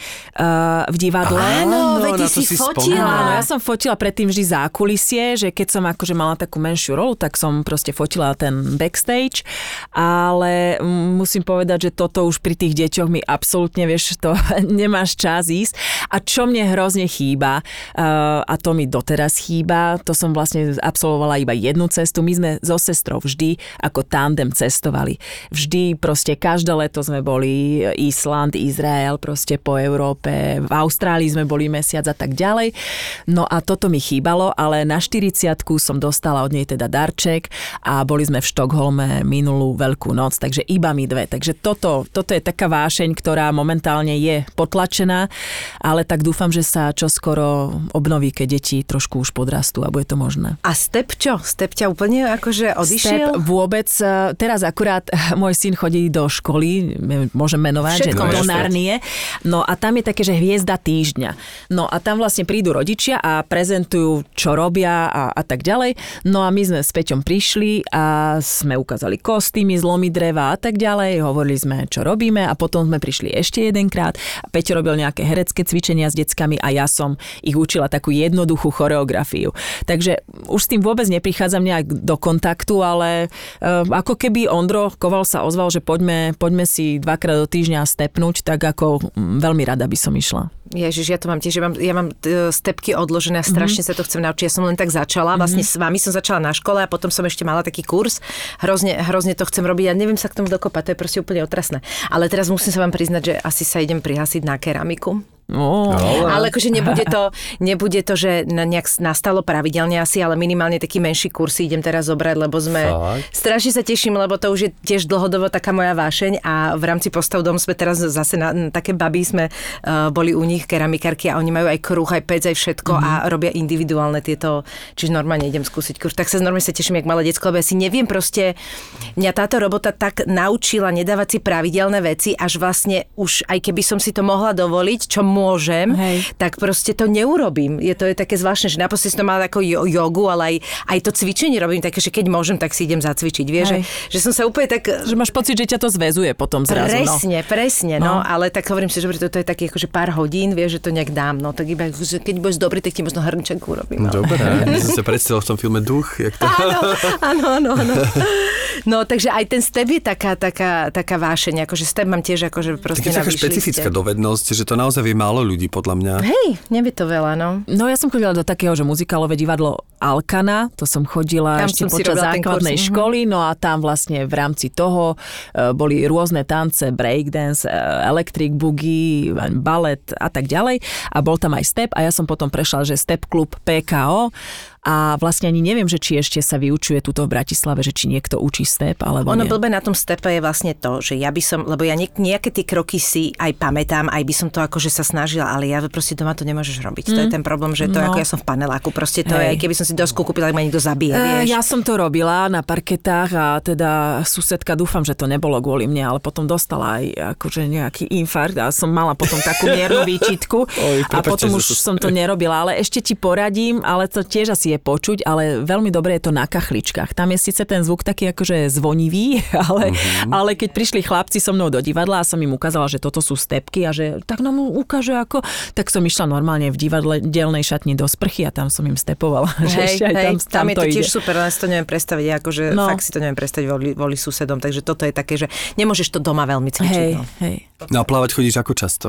uh, v divadle. Áno, veď ty si fotila. Áno, ja som fotila predtým vždy zákulisie, že keď som akože mala takú menšiu rolu, tak som proste fotila ten backstage. Ale musím povedať, že toto už pri tých deťoch mi absolútne, vieš, to nemáš čas ísť. A čo mne hrozne chýba, a to mi doteraz chýba, to som vlastne absolvovala iba jednu cestu. My sme so sestrou vždy ako tandem cestovali. Vždy proste každé leto sme boli Island, Izrael, proste po Európe, v Austrálii sme boli mesiac a tak ďalej. No a toto mi chýbalo, ale na štyridsiatku som dostala od nej teda darček a boli sme v Štokholme minulú veľkú noc, takže iba my dve. Takže toto, toto je taká vášeň, ktorá momentálne je potlačená, ale tak dúfam, že sa čoskoro obnoví, keď deti trošku už podrastú a bude to možné. A step čo? Step ťa úplne akože odišiel? Step vôbec, teraz akurát môj syn chodí do školy, môžem menovať, všetko, že do Narnie, no a tam je také, že hviezda týždňa. No a tam vlastne prídu rodičia a prezentujú, čo robia a, a tak ďalej. No a my sme s Peťom prišli a sme ukázali kostýmy, zlomy dreva a tak ďalej. Hovorili sme, čo robíme a potom sme prišli ešte jedenkrát. Peťo robil nejaké herecké cvičenia s deckami a ja som ich učila takú jednoduchú choreografiu. Takže už s tým vôbec neprichádzam nejak do kontaktu, ale uh, ako keby Ondro Kovaľ sa ozval, že poďme, poďme si dvakrát do týždňa stepnúť, tak ako um, veľmi rada by som išla. Ježiš, ja to mám tiež, ja mám, ja mám stepky odložené a strašne mm-hmm. sa to chcem naučiť. Ja som len tak začala, vlastne s vami som začala na škole a potom som ešte mala taký kurz. Hrozne, hrozne to chcem robiť a ja neviem sa k tomu dokopať, to je proste úplne otrasné. Ale teraz musím sa vám priznať, že asi sa idem prihlásiť na keramiku. Oh. Ale akože nebude to, nebude to, že nejak nastalo pravidelne asi, ale minimálne taký menší kursy idem teraz zobrať, lebo sme... Fakt? Strašne sa teším, lebo to už je tiež dlhodobo taká moja vášeň a v rámci Postav dom sme teraz zase na, na také baby sme uh, boli u nich keramikárky a oni majú aj kruh, aj pec, aj všetko mm. a robia individuálne tieto, čiže normálne idem skúsiť kurz. Tak sa normálne sa teším, jak malé decko, lebo ja si neviem proste, mňa táto robota tak naučila nedávať si pravidelné veci, až vlastne už aj keby som si to mohla dovoliť, čo môžem, hej, tak proste to neurobím. Je to je také zvláštne, že naposledy som mala takú jogu, ale aj, aj to cvičenie robím také, že keď môžem, tak si idem zacvičiť. Vieš, že, že som sa úplne tak... Že máš pocit, že ťa to zväzuje potom zrazu. Presne, no. presne, no. no. Ale tak hovorím si, že toto je také akože pár hodín, vieš, že to nejak dám. No tak iba, že keď budeš dobrý, tak ti možno hrnček urobím. Dobre, ja som sa predstavil v tom filme Duch. Jak to... Áno, áno, áno, áno. No takže aj ten step je taká, taká, taká vášeň, akože step mám tiež akože proste na vyšliste. Taká špecifická dovednosť, že to naozaj vie málo ľudí, podľa mňa. Hej, nevie to veľa, no. No ja som chodila do takého, že muzikálové divadlo Alkana, to som chodila tam ešte som počas základnej školy, no a tam vlastne v rámci toho uh, boli rôzne tance, breakdance, uh, electric boogie, balet a tak ďalej a bol tam aj step a ja som potom prešla, že step klub pé ká ó a vlastne ani neviem, že či ešte sa vyučuje tuto v Bratislave, že či niekto učí step alebo ono nie. Ono blbé na tom stepe je vlastne to, že ja by som, lebo ja nejaké tie kroky si aj pamätám, aj by som to akože sa snažila, ale ja proste doma to nemôžeš robiť. Mm. To je ten problém, že to no. ako ja som v paneláku, proste to hej. je, keby som si dosku kúpila, tak ma niekto zabije, vieš. E, ja som to robila na parketách a teda susedka, dúfam, že to nebolo kvôli mne, ale potom dostala aj akože nejaký infarkt a som mala potom takú miernu výčitku. Oj, a potom už som to nerobila, ale ešte ti poradím, ale to tiež asi je počuť, ale veľmi dobre je to na kachličkách. Tam je síce ten zvuk taký akože zvonivý, ale, uh-huh. ale keď prišli chlapci so mnou do divadla a som im ukázala, že toto sú stepky a že tak nám ukáže ako, tak som išla normálne v divadelnej šatni do sprchy a tam som im stepovala. Hej, hej, tam, tam, tam je to ide. Tiež super, len si to neviem predstaviť, akože no. fakt si to neviem predstaviť voli, voli susedom, takže toto je také, že nemôžeš to doma veľmi cvičiť. Hej, no. hej. No a plávať chodíš ako často?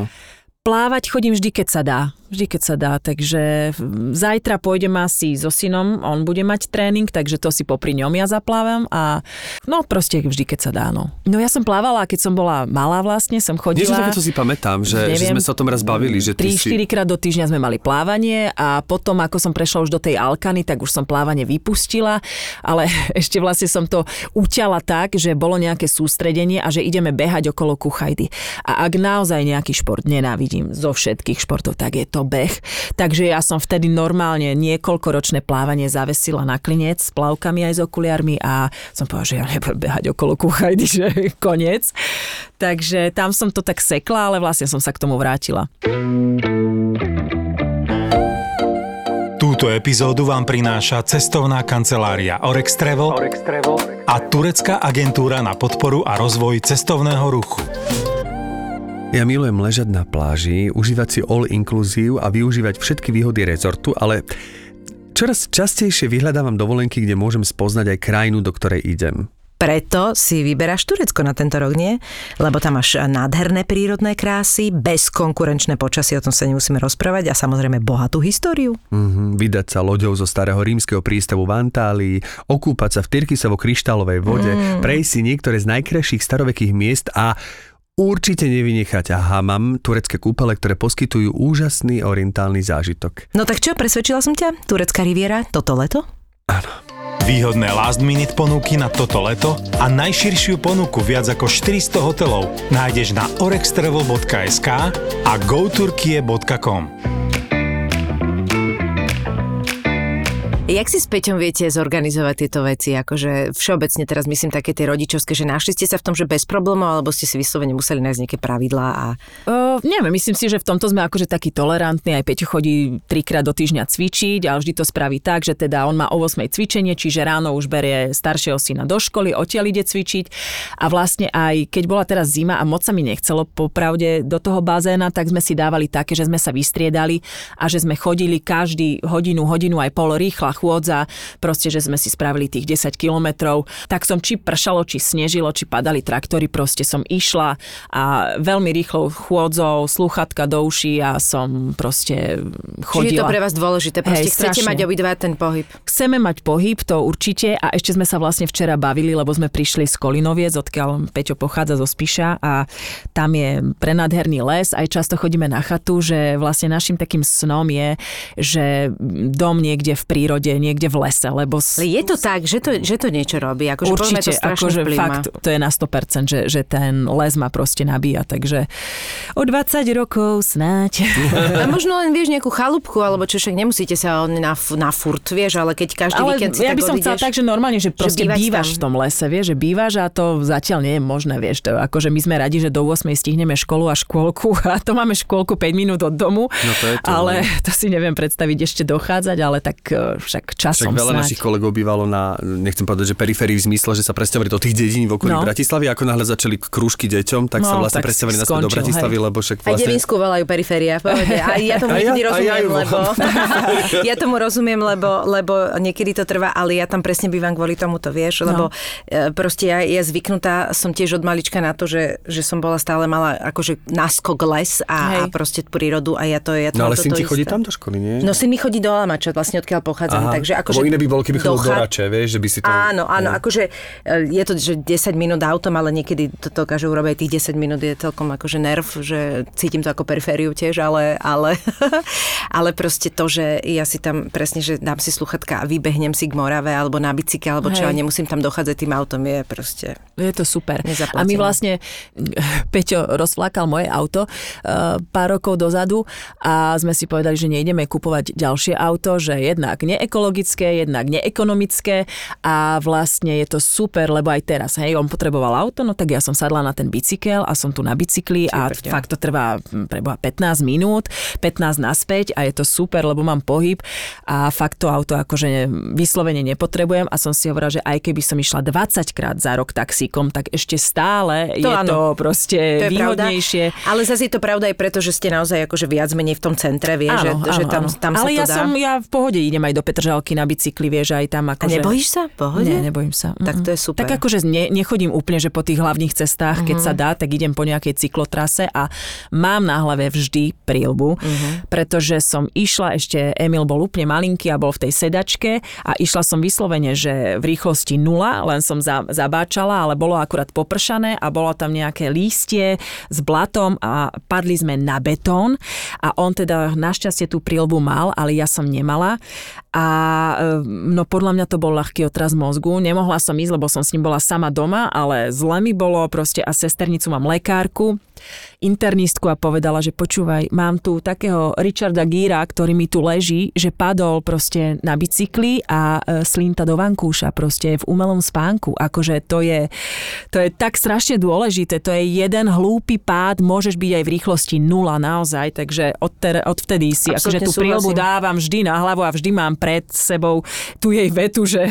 Plávať chodím vždy, keď sa dá. Vždy, keď sa dá. Takže zajtra pôjdem asi so synom, on bude mať tréning, takže to si popri ňom ja zaplávam a no proste vždy, keď sa dá. No, no ja som plávala, keď som bola malá vlastne, som chodila. Niečo takéto si pamätám, že, neviem, že sme sa o tom raz bavili. Že tri, štyri si... krát do týždňa sme mali plávanie a potom, ako som prešla už do tej Alkany, tak už som plávanie vypustila, ale ešte vlastne som to uťala tak, že bolo nejaké sústredenie a že ideme behať okolo Kuchajdy. A ak naozaj nejaký šport nenávidím, zo všetkých športov, tak je to beh. Takže ja som vtedy normálne niekoľkoročné plávanie zavesila na klinec s plavkami aj s okuliarmi a som povedala, že ja nebudem behať okolo Kuchajdy, že koniec. Takže tam som to tak sekla, ale vlastne som sa k tomu vrátila. Túto epizódu vám prináša cestovná kancelária Orex Travel a turecká agentúra na podporu a rozvoj cestovného ruchu. Ja milujem ležať na pláži, užívať si all inclusive a využívať všetky výhody rezortu, ale čoraz častejšie vyhľadávam dovolenky, kde môžem spoznať aj krajinu, do ktorej idem. Preto si vyberáš Turecko na tento rok, nie? Lebo tam máš nádherné prírodné krásy, bezkonkurenčné počasie, o tom sa nemusíme rozprávať a samozrejme bohatú históriu. Mm-hmm, vydať sa loďou zo starého rímskeho prístavu v Antálii, okúpať sa v tyrkysovo-kryštálovej vode, mm. prejsť si niektoré z najkrajších starovekých miest a určite nevynechať Hamam, turecké kúpele, ktoré poskytujú úžasný orientálny zážitok. No tak čo, presvedčila som ťa? Turecká riviera toto leto? Áno. Výhodné last minute ponuky na toto leto a najširšiu ponuku viac ako štyristo hotelov nájdeš na orextravel bodka es ká a go turkie bodka com. Jak si s Peťom viete zorganizovať tieto veci? Akože všeobecne teraz myslím také tie rodičovské, že našli ste sa v tom, že bez problémov, alebo ste si vyslovene museli nájsť nejaké pravidlá a... Uh, neviem, myslím si, že v tomto sme akože takí tolerantní. Aj Peťo chodí trikrát do týždňa cvičiť a vždy to spraví tak, že teda on má o ôsmej cvičenie, čiže ráno už berie staršieho syna do školy, odtiaľ ide cvičiť a vlastne aj keď bola teraz zima a moc sa mi nechcelo popravde do toho bazéna, tak sme si dávali také, že sme sa vystriedali a že sme chodili každý hodinu, hodinu aj pol rýchla chôdza, proste, že sme si spravili tých desať kilometrov, tak som či pršalo, či snežilo, či padali traktory, proste som išla a veľmi rýchlo chôdzou, slúchatka do uší a som proste chodila. Čiže je to pre vás dôležité, proste hej, chcete strašne mať obidva ten pohyb? Chceme mať pohyb, to určite a ešte sme sa vlastne včera bavili, lebo sme prišli z Kolinoviec, odkiaľ Peťo pochádza zo Spiša a tam je prenádherný les, aj často chodíme na chatu, že vlastne našim takým snom je, že dom niekde v prírode, niekde v lese, lebo... Je to tak, že to, že to niečo robí. Akože určite, to akože plíma. Fakt, to je na sto percent, že, že ten les ma proste nabíja, takže o dvadsať rokov snáď. A možno len vieš nejakú chalúbku, alebo čo však nemusíte sa na, na furt, vieš, ale keď každý ale víkend si ja tak odídeš. Ja by som chcela tak, že normálne, že proste že bývaš tam v tom lese, vieš, že bývaš a to zatiaľ nie je možné, vieš, to akože my sme radi, že do ôsmej stihneme školu a škôlku a to máme škôlku päť minút od domu, no to je to, ale ne? To si neviem predstaviť ešte dochádzať, ale tak však tak časom veľa snáď. Našich kolegov bývalo na, nechcem povedať, že periférii v zmysle, že sa presťahovali do tých dedín v okolí no. Bratislavy, ako náhle začali krúžky deťom, tak no, sa vlastne presťahovali naspäť do Bratislavy, hej. Lebo však vlastne... A Devinsku volajú periféria, povede. A ja tomu a ja, rozumiem, ja lebo... ja tomu rozumiem, lebo, lebo niekedy to trvá, ale ja tam presne bývam kvôli tomu, to vieš, lebo no. proste ja, ja zvyknutá som tiež od malička na to, že, že som bola stále mala akože naskok les a, a proste prírodu a ja to... Ja to no ale syn ti chodí tam do školy, nie? No syn mi chodí do Almača, vlastne odkiaľ pochádzam. Aha. Takže akože iné by bolo, keby chodil do Rače, vieš, že by si to... Áno, áno, ne... akože je to že desať minút autom, ale niekedy to dokáže urobiť aj tých desať minút, je celkom akože nerv, že cítim to ako perifériu tiež, ale, ale, ale proste to, že ja si tam presne, že dám si sluchatka a vybehnem si k Morave, alebo na bicykel, alebo čo, a nemusím tam dochádzať tým autom, je proste... Je to super. A my vlastne, Peťo rozflákal moje auto uh, pár rokov dozadu a sme si povedali, že nejdeme kupovať ďalšie auto, že jednak neekologické, jednak neekonomické a vlastne je to super, lebo aj teraz, hej, on potreboval auto, no tak ja som sadla na ten bicykel a som tu na bicykli super, a ja. Fakt to trvá preboha pätnásť minút, pätnásť naspäť a je to super, lebo mám pohyb a fakt to auto akože vyslovene nepotrebujem a som si hovorila, že aj keby som išla dvadsaťkrát za rok taxíkom, tak ešte stále to je áno. To proste to je výhodnejšie. Pravda. Ale zase je to pravda aj preto, že ste naozaj akože viac menej v tom centre, vie, áno, že, áno, že tam, tam sa ale to ja dá. Ale ja som, ja v pohode idem aj do Petržalky na bicykli, vieš, aj tam akože... A nebojíš sa? Pohode? Nie, nebojím sa. Mm-mm. Tak to je super. Tak akože ne, nechodím úplne, že po tých hlavných cestách, keď mm-hmm. sa dá, tak idem po nejakej cyklotrase a mám na hlave vždy príľbu, mm-hmm. pretože som išla, ešte Emil bol úplne malinký a bol v tej sedačke a išla som vyslovene, že v rýchlosti nula, len som za, zabáčala, ale bolo akurát popršané a bolo tam nejaké lístie s blatom a padli sme na betón a on teda našťastie tú príľbu mal, ale ja som nemala a no podľa mňa to bol ľahký otras mozgu. Nemohla som ísť, lebo som s ním bola sama doma, ale zle mi bolo proste a sesternicu mám lekárku, internistku a povedala, že počúvaj, mám tu takého Richarda Gíra, ktorý mi tu leží, že padol proste na bicykli a e, slinta do vankúša proste v umelom spánku. Akože to je, to je tak strašne dôležité. To je jeden hlúpy pád, môžeš byť aj v rýchlosti nula naozaj, takže od, ter, od vtedy si absolutne akože tú príľbu dávam vždy na hlavu a vždy mám pred sebou tú jej vetu, že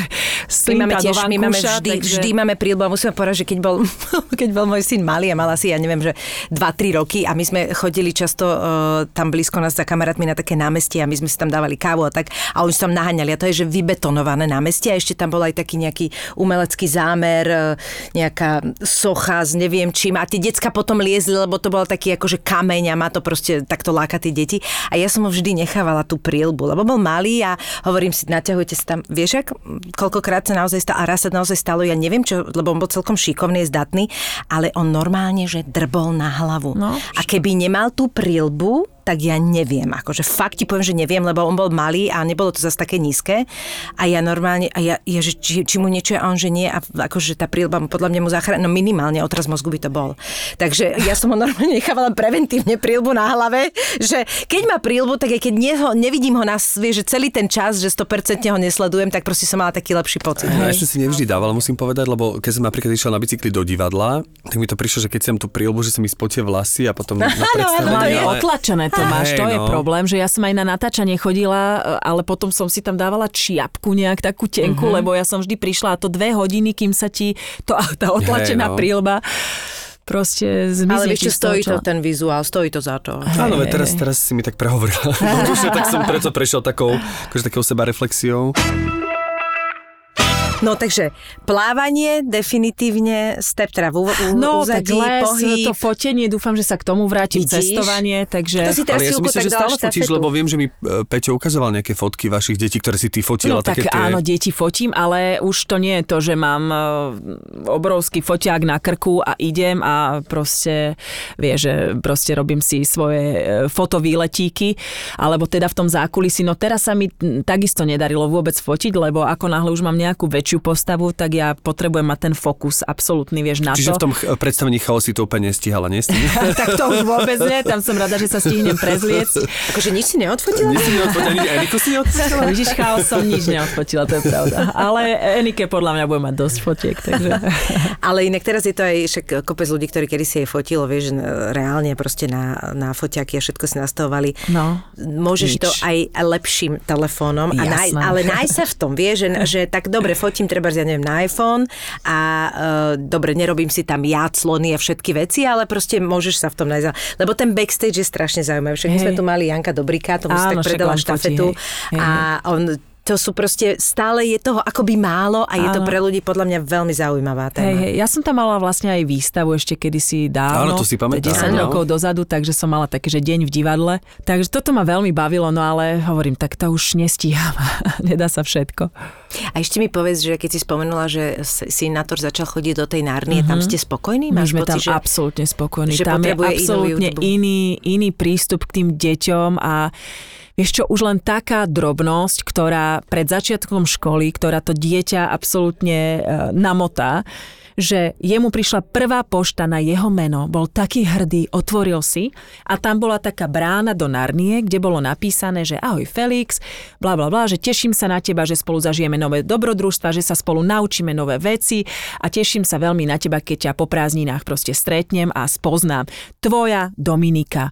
slinta do vankúša. My máme vždy, takže... vždy máme príľbu a musím povedať, že keď bol, keď bol môj syn malý a mal asi, ja neviem, že dva tri roky a my sme chodili často uh, tam blízko nás za kamarátmi na také námestie a my sme si tam dávali kávu a tak a oni sa tam naháňali a to je, že vybetonované námestie a ešte tam bol aj taký nejaký umelecký zámer, uh, nejaká socha s neviem čím a tie decka potom liezli, lebo to bol taký akože kameň a má to proste takto láka tie deti a ja som ho vždy nechávala tú príľbu, lebo bol malý a hovorím si, naťahujte sa tam, vieš ak, koľkokrát sa naozaj stalo a raz sa naozaj stalo, ja neviem čo, lebo on bol celkom šikovný, je zdatný, ale on normálne, že drbol na hlavu. No, a keby nemal tú príľbu, tak ja neviem. Akože fakt ti poviem, že neviem, lebo on bol malý a nebolo to zase také nízke. A ja normálne, a ja, ja že, či, či mu niečo je a on, že nie. A akože tá príľba podľa mňa mu zachránila, no minimálne otraz mozgu by to bol. Takže ja som ho normálne nechávala preventívne príľbu na hlave, že keď má príľbu, tak aj keď neho, nevidím ho na svie, že celý ten čas, že sto percent ho nesledujem, tak proste som mala taký lepší pocit. Ja ešte si nevždy dávala, musím povedať, lebo keď som napríklad išla na bicykli do divadla, tak mi to prišlo, že keď som tú príľbu, že sa mi spotie vlasy a potom na predstavenie. No, ale... To máš, hej, to no. Je problém, že ja som aj na natáčanie chodila, ale potom som si tam dávala čiapku nejak takú tenku, mm-hmm. lebo ja som vždy prišla a to dve hodiny, kým sa ti to, tá otlačená hej, no. príľba proste zmizne. Ale vieš, stojí to ten vizuál, stojí to za to. Áno, hej, teraz, teraz si mi tak prehovorila. Tak som preto prešiel takou, akože takou sebareflexiou. No takže plávanie definitívne step teda v úzadí, no, pohyb. No to fotenie, dúfam, že sa k tomu vrátim, cestovanie, takže... To si teraz ale ja si myslím, že stále fotíš, lebo viem, že mi Peťo ukazoval nejaké fotky vašich detí, ktoré si ty fotila. No tak tie... áno, deti fotím, ale už to nie je to, že mám obrovský foťák na krku a idem a proste, vieš, že proste robím si svoje fotovýletíky, alebo teda v tom zákulisí. No teraz sa mi takisto nedarilo vôbec fotiť, lebo ako náhle už mám nejakú väčšiu čiu postavu, tak ja potrebujem mať ten fokus absolútny, vieš, na čiže to. Čiže v tom predstavení Chaosu to úplne nestihala, nestíhala? Tak to už vôbec nie, tam som rada, že sa stihnem prezliecť. Akože nič si neodfotila? Nič si neodfotila, ani Eniku si neodfotila? Vidíš, Chaos som nič neodfotila, to je pravda. Ale Enike podľa mňa bude mať dosť fotiek, takže... Ale inak teraz je to aj však kopec ľudí, ktorí kedysi jej fotilo, vieš, reálne proste na, na foťaky a všetko si nastavovali. No, môžeš nič. To aj lepším telefónom, a náj, ale nájsť sa v tom, vieš, že, že tak dobre fotí tým treba, ja neviem, na iPhone a e, dobre, nerobím si tam ja clony a všetky veci, ale proste môžeš sa v tom nájsť. Lebo ten backstage je strašne zaujímavý. Však my sme tu mali Janka Dobrika, tomu si tak predala štafetu. Hej, hej. A on To sú proste, stále je toho akoby málo a je áno. to pre ľudí podľa mňa veľmi zaujímavá téma. Hej, hej, ja som tam mala vlastne aj výstavu ešte kedysi dávno. Áno, to si pamätám. desať rokov dozadu, takže som mala taký, že deň v divadle. Takže toto ma veľmi bavilo, no ale hovorím, tak to už nestíham. Nedá sa všetko. A ešte mi povedz, že keď si spomenula, že si na to začal chodiť do tej Narnie, uh-huh. tam ste spokojní? Máš My sme pocit, tam že... absolútne spokojní. Že tam je absolútne iný, iný prístup k tým deťom a vieš čo, už len taká drobnosť, ktorá pred začiatkom školy, ktorá to dieťa absolútne namotá, že jemu prišla prvá pošta na jeho meno, bol taký hrdý, otvoril si a tam bola taká brána do Narnie, kde bolo napísané, že ahoj Felix, bla bla bla, že teším sa na teba, že spolu zažijeme nové dobrodružstva, že sa spolu naučíme nové veci a teším sa veľmi na teba, keď ťa po prázdninách proste stretnem a spoznám. Tvoja Dominika.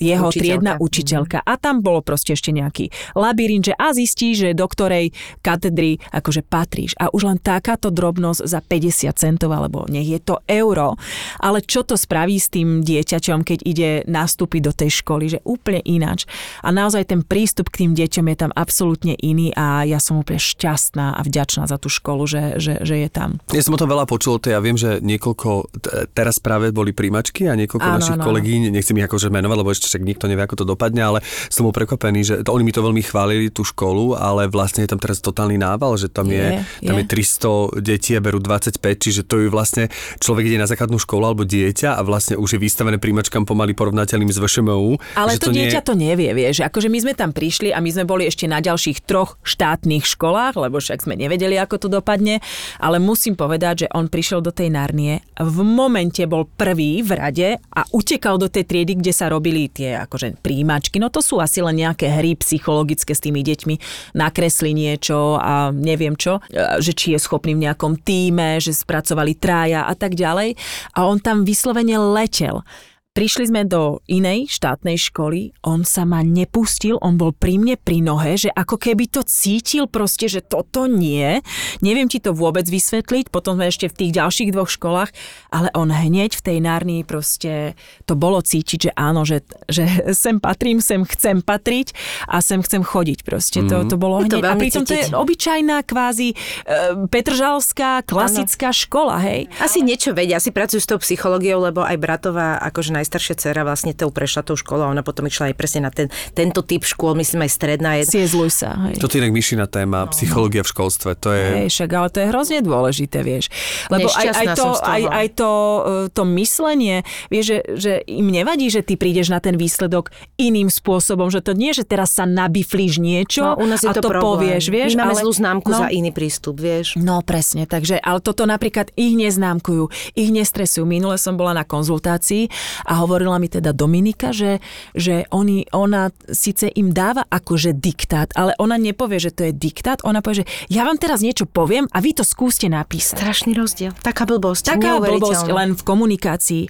Jeho učiteľka. Triedna učiteľka. A tam bolo proste ešte nejaký labyrint, že a zistí, že do ktorej katedry akože patríš. A už len takáto drobnosť za päťdesiat centov, alebo nech je to euro. Ale čo to spraví s tým dieťaťom, keď ide nastúpiť do tej školy, že úplne ináč. A naozaj ten prístup k tým deťom je tam absolútne iný a ja som úplne šťastná a vďačná za tú školu, že, že, že je tam. Ja som o tom veľa počul, to ja viem, že niekoľko, teraz práve boli príjmačky a niekoľko áno, našich áno. kolegín, nechcem ich akože menovať, lebo ešte však nikto nevie, ako to dopadne, ale som bol prekvapený, že to, oni mi to veľmi chválili, tú školu, ale vlastne je tam teraz totálny nával, že tam je, je, tam je. tristo detí a berú dvadsaťpäť, čiže to je vlastne človek ide na základnú školu alebo dieťa a vlastne už je vystavené príjmačkám pomaly porovnateľným s vé š em ú. Ale to, to dieťa nie... to nevie, vieš, akože my sme tam prišli a my sme boli ešte na ďalších troch štátnych školách, lebo však sme nevedeli, ako to dopadne, ale musím povedať, že on prišiel do tej Narnie, v momente bol prvý v rade a utekal do tej triedy, kde sa robili tie akože príjimačky, no to sú asi len nejaké hry psychologické s tými deťmi, nakresli niečo a neviem čo, že či je schopný v nejakom tíme, že spracovali trája a tak ďalej a on tam vyslovene letel. Prišli sme do inej štátnej školy, on sa ma nepustil, on bol pri mne pri nohe, že ako keby to cítil proste, že toto nie. Neviem ti to vôbec vysvetliť, potom sme ešte v tých ďalších dvoch školách, ale on hneď v tej Narnii proste to bolo cítiť, že áno, že, že sem patrím, sem chcem patriť a sem chcem chodiť proste. Mm. To, to bolo hneď. To a pritom cítiť. To je obyčajná kvázi e, petržalská, klasická ano. Škola, hej. Asi niečo vedia, asi pracujú s tou psychológiou, lebo aj bratová akože najstaršia dcera vlastne tou prešla tou školou a ona potom išla aj presne na ten, tento typ škôl, myslím aj stredná. Je... C S. Lewisa. Hej. Toto je inak myšina téma, no. Psychológia v školstve, to je... Hej, však, ale to je hrozne dôležité, vieš. Lebo aj, aj, to, aj, aj to, to myslenie, vieš, že, že im nevadí, že ty prídeš na ten výsledok iným spôsobom, že to nie, že teraz sa nabiflíš niečo no, a to, to povieš, vieš. My máme ale... zlú známku no, za iný prístup, vieš. No presne, takže, ale toto napríklad ich neznámkujú, ich nestresujú. Minule som bola na konzultácii a hovorila mi teda Dominika, že, že oni, ona síce im dáva akože diktát, ale ona nepovie, že to je diktát, ona povie, že ja vám teraz niečo poviem a vy to skúste napísať. Strašný rozdiel. Taká blbosť. Taká blbosť len v komunikácii. E,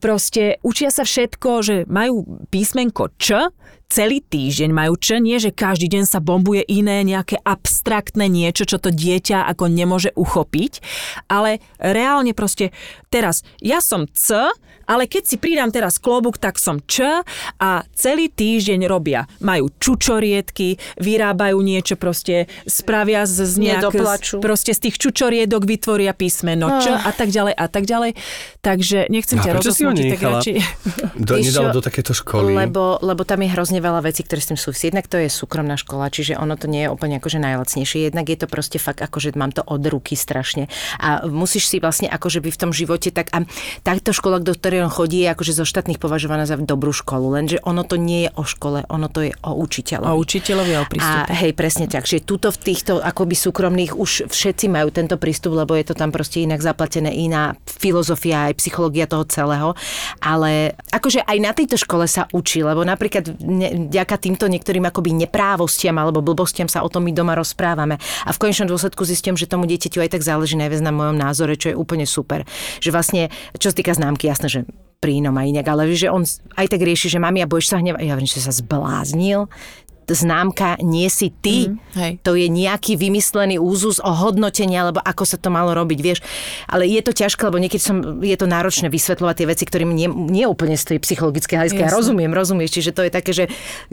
proste učia sa všetko, že majú písmenko Č, celý týždeň majú Č, nie, že každý deň sa bombuje iné, nejaké abstraktné niečo, čo to dieťa ako nemôže uchopiť, ale reálne proste teraz ja som C, ale keď si pridám teraz klobúk, tak som Č a celý týždeň robia. Majú čučoriedky, vyrábajú niečo proste, spravia z nejak... Nedoplaču. Proste z tých čučoriedok vytvoria písmeno Č a tak ďalej a tak ďalej. Takže nechcem no, ťa rozosmútiť, tak radšej... Nedala do takéto školy. Lebo, lebo tam je hrozne veľa vecí, ktoré s tým súvisí. Jednak to je súkromná škola, čiže ono to nie je úplne akože najlacnejšie. Jednak je to proste fakt akože mám to od ruky strašne. A musíš si vlastne akože by v tom živote tak a táto škola, do ktorej on chodí, je akože zo štátnych považovaná za dobrú školu, lenže ono to nie je o škole, ono to je o učiteľovi. O učiteľovi a o prístupe. A hej, presne tak, že tuto v týchto akoby súkromných už všetci majú tento prístup, lebo je to tam proste inak zaplatené, iná filozofia aj psychológia toho celého, ale akože aj na tejto škole sa učí, lebo napríklad vďaka týmto niektorým akoby neprávostiam alebo blbostiam sa o tom my doma rozprávame. A v konečnom dôsledku zistím, že tomu dieťaťu aj tak záleží najviac na mojom názore, čo je úplne super. Že vlastne, čo sa týka známky, jasné, že pri inom a inak, ale že on aj tak rieši, že mami, a boješ sa hnevať. Ja viem, že sa zbláznil. známka nie si ty. Mm, to je nejaký vymyslený úzus o hodnotení, alebo ako sa to malo robiť, vieš. Ale je to ťažké, lebo niekedy som, je to náročné vysvetľovať tie veci, ktorým nie, nie úplne stojí psychologické hľadiska. Ja rozumiem, rozumieš, čiže to je také, že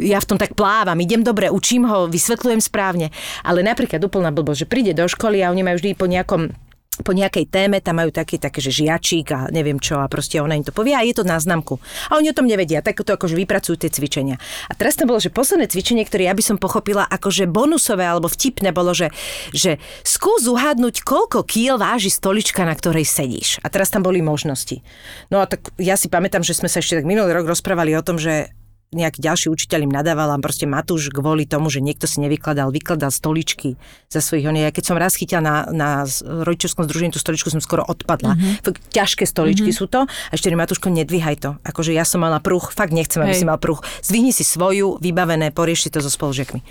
ja v tom tak plávam, idem dobre, učím ho, vysvetľujem správne. Ale napríklad úplná blbosť, že príde do školy a oni majú vždy po nejakom po nejakej téme, tam majú také, také, že žiačík a neviem čo a proste ona im to povie a je to na známku. A oni o tom nevedia, tak to akože vypracujú tie cvičenia. A teraz to bolo, že posledné cvičenie, ktoré ja by som pochopila akože bonusové alebo vtipné bolo, že, že skús uhádnuť, koľko kíl váži stolička, na ktorej sedíš. A teraz tam boli možnosti. No a tak ja si pamätám, že sme sa ešte tak minulý rok rozprávali o tom, že nejaký ďalší učiteľ im nadával a proste Matúš kvôli tomu, že niekto si nevykladal, vykladal stoličky za svojich onej. Ja keď som raz chytila na, na rodičovskom združení tú stoličku, som skoro odpadla. Mm-hmm. Fakt, ťažké stoličky mm-hmm. sú to. A ešte Matúško, nedvíhaj to. Akože ja som mala pruch, fakt nechcem, aby si mal pruch. Zvihni si svoju, vybavené, porieš si to so spolužiakmi.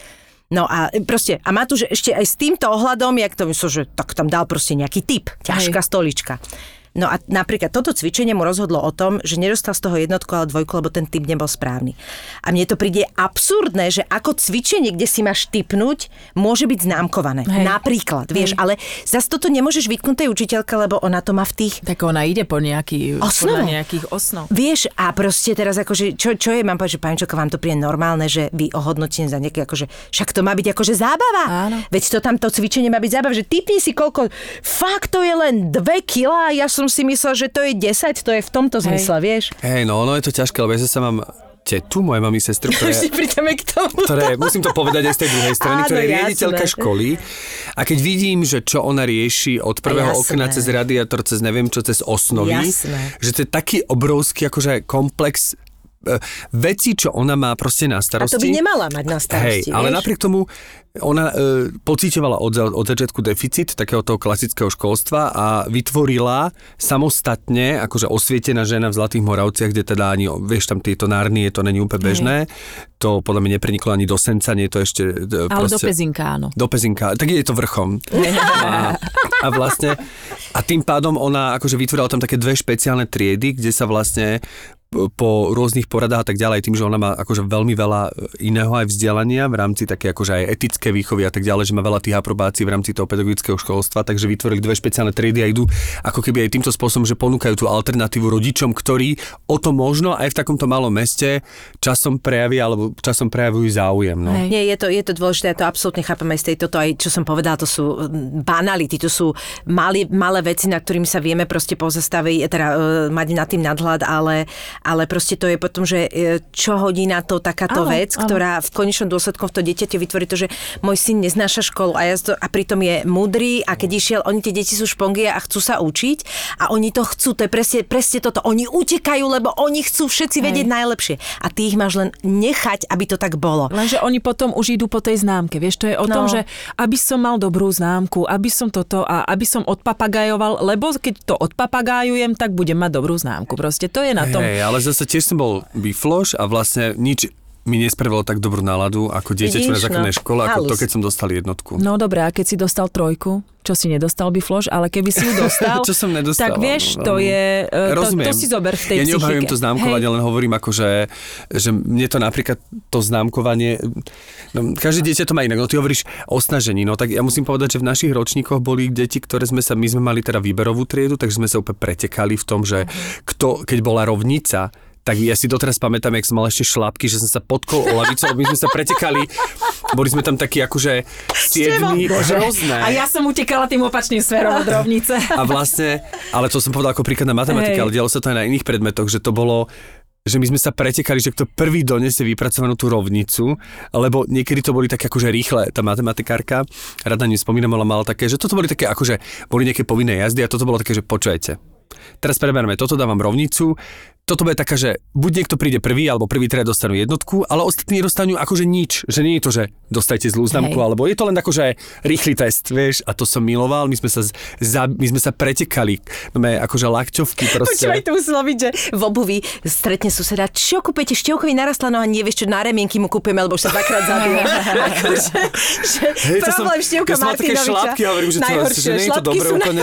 No a proste, a Matúš ešte aj s týmto ohľadom, jak to myslel, že tak tam dal proste nejaký tip. Ťažká Hej. stolička. No a napríklad toto cvičenie mu rozhodlo o tom, že nedostal z toho jednotku, ale dvojku, lebo ten typ nebol správny. A mne to príde absurdné, že ako cvičenie, kde si máš tipnúť, môže byť známkované. Hej. Napríklad, vieš, Hej. ale zase toto nemôžeš vytknúť tej učiteľke, lebo ona to má v tých... Tak ona ide po nejaký, podľa nejakých osnov. Vieš, a proste teraz akože, čo, čo je, mám povedať, že pánčoka, vám to príde normálne, že vy ohodnotenie za nejaké, akože, však to má byť akože zábava. Áno. Veď to tamto cvičenie má byť zábava, že tipni si koľko, fakt to je len dve kilá, ja som si myslel, že to je desať, to je v tomto Hej. zmysle, vieš? Hej, no ono je to ťažké, lebo ja sa mám tetu, moje mami sestru, ktoré, ktoré, musím to povedať aj z tej druhej strany, ktorá je riaditeľka školy a keď vidím, že čo ona rieši od prvého jasné. okna cez radiátor, cez neviem čo, cez osnovy, jasné. že to je taký obrovský akože komplex veci, čo ona má proste na starosti. A to by nemala mať na starosti, Hej, ale vieš? Napriek tomu ona e, pociťovala od, od začiatku deficit takého toho klasického školstva a vytvorila samostatne, akože osvietená žena v Zlatých Moravciach, kde teda ani, vieš, tam tieto Narnie, to není úplne bežné. Mm. To podľa mňa nepreniklo ani do Senca, nie je to ešte... E, ale proste, do Pezinka, áno. Do Pezinka, tak je to vrchom. a, a vlastne, a tým pádom ona akože vytvorila tam také dve špeciálne triedy, kde sa vlastne po rôznych poradách a tak ďalej, tým, že ona má akože veľmi veľa iného aj vzdelania v rámci také akože aj etické výchovy a tak ďalej, že má veľa tých aprobácií v rámci toho pedagogického školstva, takže vytvorili dve špeciálne triedy a idú ako keby aj týmto spôsobom, že ponúkajú tú alternatívu rodičom, ktorí o to možno aj v takomto malom meste časom prejavia alebo časom prejavujú záujem. No. Nie, je to, je to dôležité, ja to absolútne chápem aj z tejto, to aj čo som povedala, to sú banality, to sú malé, malé veci, na ktorými sa vieme proste pozastaviť, teda mať nad tým nadhľad, ale ale proste to je potom, že čo hodí na to takáto ale, vec, ale. ktorá v konečnom dôsledku v to dieťate vytvorí to, že môj syn neznáša školu a, ja to, a pritom je múdry a keď išiel, oni tie deti sú špongie a chcú sa učiť a oni to chcú, to je presne, presne toto, oni utekajú, lebo oni chcú všetci vedieť Hej. najlepšie a ty ich máš len nechať, aby to tak bolo. Lenže oni potom už idú po tej známke, vieš, to je o no. tom, že aby som mal dobrú známku, aby som toto a aby som odpapagajoval, lebo keď to odpapagajujem, tak budem mať dobrú známku, proste to je na tom. Hej, ale zase tiež som bol bifloš a vlastne nič mi nespravilo tak dobrú náladu ako dieťaťu na základnej škole, ako to, keď som dostal jednotku. No dobré, a keď si dostal trojku, čo si nedostal bifloš, ale keby si ju dostal, čo som nedostal, tak vieš, to je, to, to si zober v tej ja psychike. Ja neobhajujem to známkovanie, len hovorím akože, že mne to napríklad to známkovanie, no, každé dieťa to má inak, no ty hovoríš o snažení, no tak ja musím povedať, že v našich ročníkoch boli deti, ktoré sme sa, my sme mali teda výberovú triedu, takže sme sa úplne pretekali v tom, že kto, keď bola rovnica, tak ja si doteraz pamätám, jak som mal ešte šlapky, že som sa podkol o lavicu, my sme sa pretekali, boli sme tam takí akože siedmi, hrozné. A ja som utekala tým opačným smerom od rovnice. A vlastne, ale to som povedal ako príklad na matematike, ale dialo sa to aj na iných predmetoch, že to bolo, že my sme sa pretekali, že kto prvý donesie vypracovanú tú rovnicu, lebo niekedy to boli také akože rýchle, tá matematikárka, rada nespomínam, ale mala také, že toto boli také akože, boli nejaké povinné jazdy a toto bolo také, že počujete. Teraz preberme, toto dávam rovnicu, toto bude taká, že buď niekto príde prvý, alebo prvý teda dostanú jednotku, ale ostatní dostanú akože nič, že nie je to, že dostajte zlú známku, Hej. alebo je to len akože rýchly test, vieš, a to som miloval, my sme sa, za, my sme sa pretekali, máme akože lakťovky proste. Počúvaj, to muselo byť, že v obuvi stretne suseda, čo kúpete, števkovi narastla, no a nevieš, čo na remienky mu kúpime, lebo už sa dvakrát zabila. akože, že Hej, problém števka Martinoviča. Ja som mal také šlápky, hovorím, že, to, že nie je to dobré úplne.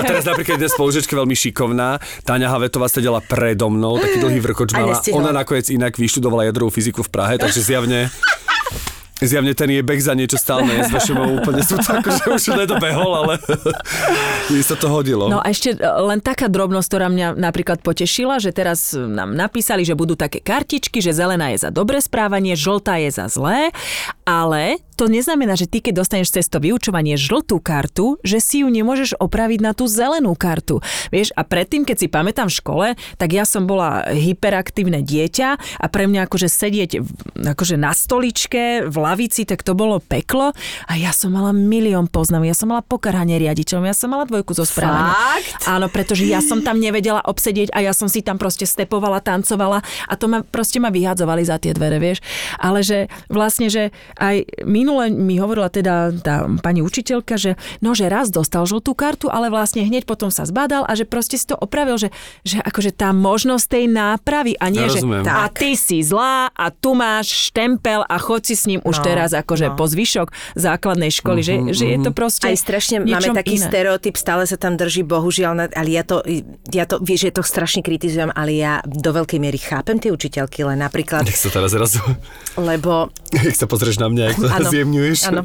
A teraz napríklad jedna spolužečka veľmi šikovná, Táňa Havetová sedela predo mnou. No, taký dlhý vrkoč mala. Ona nakoniec inak vyštudovala jadrovú fyziku v Prahe, takže zjavne Zjavne ten je beh za niečo stále je s vašim úplne sú tak, že už nedobehol, ale mi sa to hodilo. No a ešte len taká drobnosť, ktorá mňa napríklad potešila, že teraz nám napísali, že budú také kartičky, že zelená je za dobré správanie, žltá je za zlé, ale to neznamená, že ty, keď dostaneš cez to vyučovanie žltú kartu, že si ju nemôžeš opraviť na tú zelenú kartu. Vieš, a predtým, keď si pamätám v škole, tak ja som bola hyperaktívne dieťa a pre mňa akože sedieť akože na stoličke, v lavici, tak to bolo peklo a ja som mala milión poznámok, ja som mala pokarhanie riaditeľom, ja som mala dvojku zo správania. Fakt? Áno, pretože ja som tam nevedela obsedieť a ja som si tam proste stepovala, tancovala a to ma proste ma vyhádzovali za tie dvere, vieš. Ale že vlastne, že aj minule mi hovorila teda tá pani učiteľka, že no, že raz dostal žltú kartu, ale vlastne hneď potom sa zbadal a že proste si to opravil, že, že akože tá možnosť tej nápravy a nie, ja že rozumiem. A ty si zlá a tu máš štempel a chod si s ním už no, teraz akože no. po zvyšok základnej školy, uh-huh, že, že uh-huh. je to proste aj strašne máme taký iné. Stereotyp, stále sa tam drží, bohužiaľ, ale ja to, ja to vieš, že to strašne kritizujem, ale ja do veľkej miery chápem tie učiteľky, len napríklad... Nech sa teraz zrazu... Lebo... Nech sa pozrieš na mňa, jak to zjemňuješ. Áno,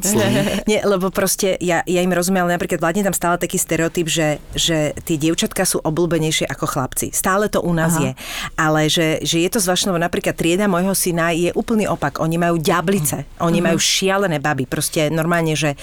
nie, lebo proste ja, ja im rozumiem, ale napríklad vládne tam stále taký stereotyp, že, že tie dievčatka sú obľúbenejšie ako chlapci. Stále to u nás Aha. je. Ale že, že je to zvláštne, napríklad trieda mojho syna je úplný opak. Oni majú ďablice. Oni majú šialené baby. Proste normálne, že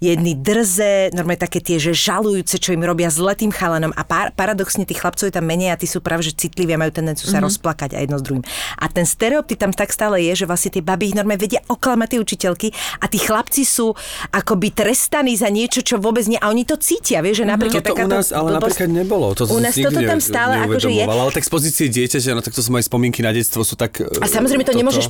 jedni drze, normálne také tie, že žalujúce, čo im robia zletým chalanom. A par, paradoxne tých chlapcov je tam menej a tí sú práve, že citliví a majú tendenciu sa mm-hmm. rozplakať aj jedno s druhým. A ten stereotyp tam tak stále je, že vlastne tie baby ich normálne vedia oklamať tie učiteľky a tí chlapci sú akoby trestaní za niečo, čo vôbec nie. A oni to cítia, vieš, že napríklad mm-hmm. takáto... U nás ale napríklad nebolo. To u nás toto tam stále akože je. Ale tak z pozície dieťaťa, no takto sú moje spomienky na detstvo, sú tak... A samozrejme to toto... nemôžeš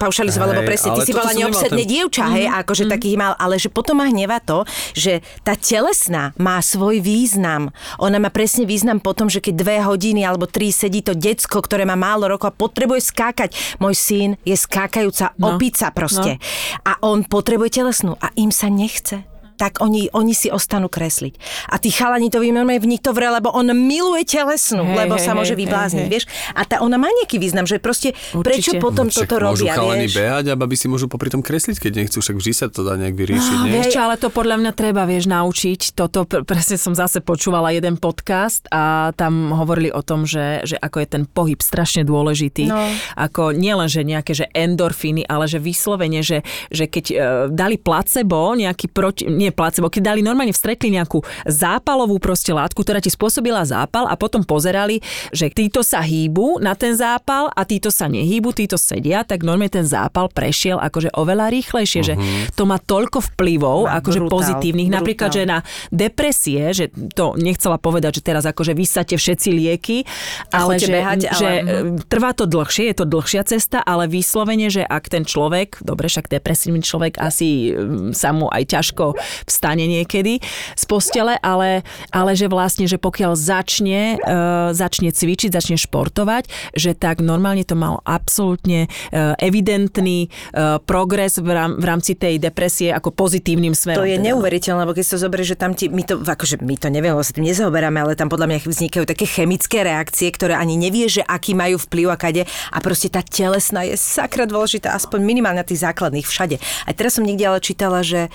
paušalizovať, lebo presne, ty si bola neobsedné dievča, hej, mm-hmm. a akože mm-hmm. takých mal, ale že potom ma hneva to, že tá telesná má svoj význam. Ona má presne význam potom, že keď dve hodiny alebo tri sedí to decko, ktoré má málo rokov a potrebuje skákať. Môj syn je skákajúca no. opica proste. No. A on potrebuje telesnú a im sa nechce. Tak oni, oni si ostanú kresliť. A tí chalani to vnímajú v nich to vre, lebo on miluje telesnú, hey, lebo hey, sa môže vyblázniť, hey, hey. Vieš? A tá ona má nejaký význam, že proste určite. Prečo potom no, toto robia, vieš? Môžu chalani behať a baby si môžu popri tom kresliť, keď nechcú, však vždy sa to dá nejak vyriešiť, no, nie? Vieš čo, ale to podľa mňa treba, vieš, naučiť. Toto presne som zase počúvala jeden podcast a tam hovorili o tom, že, že ako je ten pohyb strašne dôležitý. No. Ako nielen, že nejaké že endorfíny, ale že vyslovene, že, že keď e, dali placebo, nejaký proti, nie, placebo, keď dali normálne vstretli nejakú zápalovú proste látku, ktorá ti spôsobila zápal a potom pozerali, že títo sa hýbu na ten zápal a títo sa nehýbu, títo sedia, tak normálne ten zápal prešiel akože oveľa rýchlejšie, uh-huh. že to má toľko vplyvov, má, akože brutál, pozitívnych, brutál. Napríklad, že na depresie, že to nechcela povedať, že teraz akože vysadte všetci lieky, ale že, behať, že ale... trvá to dlhšie, je to dlhšia cesta, ale vyslovene, že ak ten človek, dobre, však depresívny človek asi sa mu aj ťažko vstane niekedy z postele, ale, ale že vlastne, že pokiaľ začne, uh, začne cvičiť, začne športovať, že tak normálne to mal absolútne uh, evidentný uh, progres v, rám, v rámci tej depresie ako pozitívnym smerom. To je teda. Neuveriteľné, lebo keď sa zoberie, že tam ti, my to, akože my to nevieme, lebo sa tým nezaoberáme, ale tam podľa mňa vznikajú také chemické reakcie, ktoré ani nevie, že aký majú vplyv a kade a proste tá telesná je sakra dôležitá, aspoň minimálne na tých základných všade. A teraz som niekde ale čítala, že,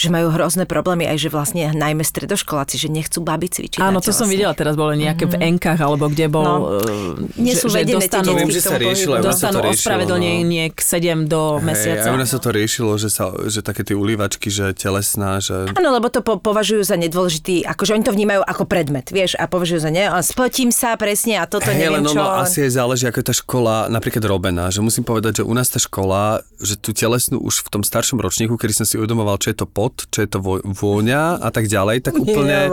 že majú hrozné problémy, aj že vlastne najmä stredoškoláci, že nechcú babi cvičiť. Áno, to som videla, teraz bolo nejaké mm-hmm. v enkách, alebo kde bol... No, nie sú že, vedené tie deti, že sa riešilo. Dostanú ospravedlnenie k sedem do hey, mesiaca. Aj u nás sa to riešilo, že, sa, že také tie ulívačky, že telesná, že... Áno, lebo to po, považujú za nedôležitý, akože oni to vnímajú ako predmet, vieš, a považujú za ne, a spotím sa presne a toto hey, neviem no, čo... No, asi aj záleží, ako je tá škola napríklad robená, že musím povedať, že u nás tá škola, že tú telesnú už v tom staršom ročníku, kedy som si uvedomoval, čo je to pot, čo je to vôňa a tak ďalej, tak úplne,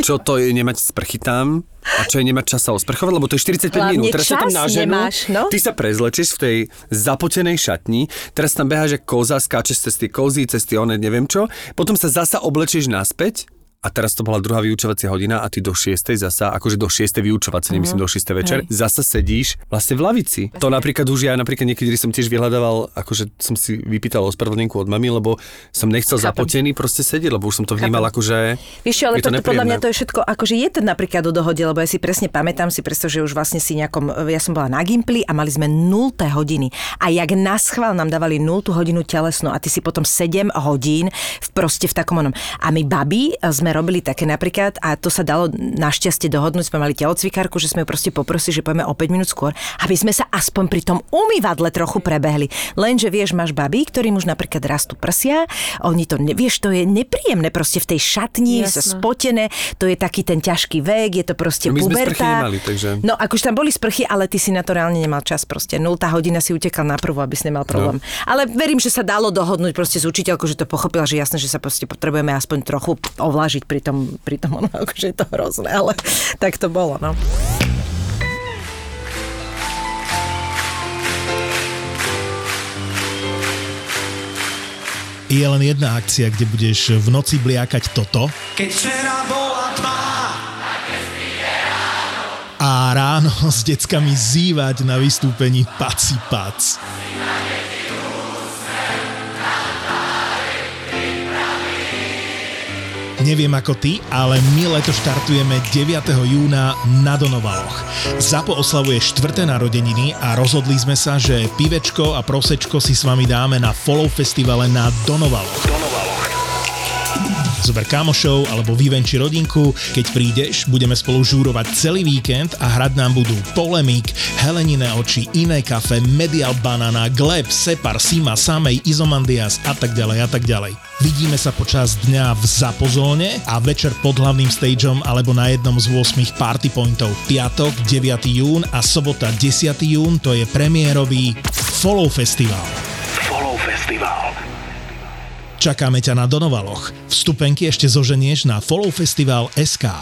čo to je nemať sprchy tam a čo je nemať časa osprchovať, lebo to je štyridsaťpäť minút. Teraz sa tam naženú, nemáš, no? Ty sa prezlečieš v tej zapotenej šatni, teraz tam beháš ako koza, skáčeš cez tie kozy, cez tie one, neviem čo, potom sa zasa oblečieš naspäť. a teraz to bola druhá vyučovacia hodina a ty do šiestej zasa, akože do šiestej vyučovať, mm-hmm. nemyslím do šiestej večer, hej. Zasa sedíš vlastne v lavici. To napríklad už ja napríklad niekedy som tiež vyhľadával, akože som si vypýtal ospravedlnenku od mami, lebo som nechcel Chápam. zapotený proste sedieť, lebo už som to vnímal, Chápam. akože Víš, ale to, to podľa mňa to je všetko, akože je to napríklad o dohode, lebo ja si presne pamätám si, pretože už vlastne si nejakom, ja som bola na Gimply a mali sme nulté hodiny. A jak naschvál nám dávali nultú hodinu telesnú a ty si potom sedem hodín v proste v takom onom. A my babi sme robili také napríklad, a to sa dalo našťastie dohodnúť, sme mali telocvikárku, že sme ju proste poprosili, že pojme o päť minút skôr, aby sme sa aspoň pri tom umývadle trochu prebehli. Lenže vieš, máš babi, ktorým už napríklad rastú prsia, oni to, vieš, to je nepríjemné proste v tej šatni, sa spotené, to je taký ten ťažký vek, je to proste no, puberta. My sme sprchy nemali, takže... No akože tam boli sprchy, ale ty si na to reálne nemal čas proste. Nultá hodina si utekal na prvú, aby si nemal problém. No. Ale verím, že sa dalo dohodnúť proste s učiteľkou, že to pochopila, že jasné, že sa proste potrebujeme aspoň trochu ovlážiť pri tom, pri tom ono, akože je to hrozné, ale tak to bolo, no. Je len jedna akcia, kde budeš v noci bliakať toto. Keď včera bola tma, také spíje ráno. A ráno s deckami zývať na vystúpení Paci Pac. Neviem ako ty, ale my leto štartujeme deviateho júna na Donovaloch. ZAPO oslavuje štvrté narodeniny a rozhodli sme sa, že pivečko a prosečko si s vami dáme na Follow Festivale na Donovaloch. Zober kamošov alebo vyvenči rodinku, keď prídeš, budeme spolu žúrovať celý víkend a hrať nám budú Polemik, Helenine oči, Iné kafe, Medial Banana, Gleb, Separ, Sima, Samej, Izomandias a tak ďalej a tak ďalej. Vidíme sa počas dňa v Zapozóne a večer pod hlavným stageom alebo na jednom z ôsmich party pointov. Piatok deviateho júna a sobota desiateho júna to je premiérový Follow Festival. Follow Festival. Čakáme ťa na Donovaloch. Vstupenky ešte zoženieš na follow festival bodka es ká.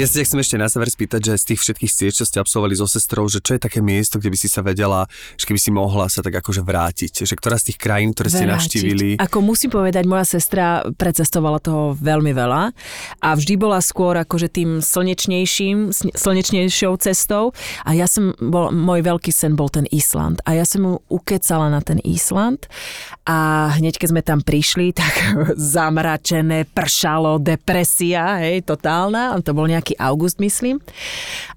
Ja si chcem ešte na záver spýtať, že z tých všetkých ciest, čo ste absolvovali so sestrou, že čo je také miesto, kde by si sa vedela, že keby si mohla sa tak akože vrátiť? Že ktorá z tých krajín, ktoré ste navštívili? Ako musím povedať, moja sestra precestovala toho veľmi veľa a vždy bola skôr akože tým slnečnejším, slnečnejšou cestou a ja som, bol, môj veľký sen bol ten Island a ja som ju ukecala na ten Island a hneď keď sme tam prišli, tak zamračené, pršalo, depresia, hej, totálna, to bol nejaký august, myslím.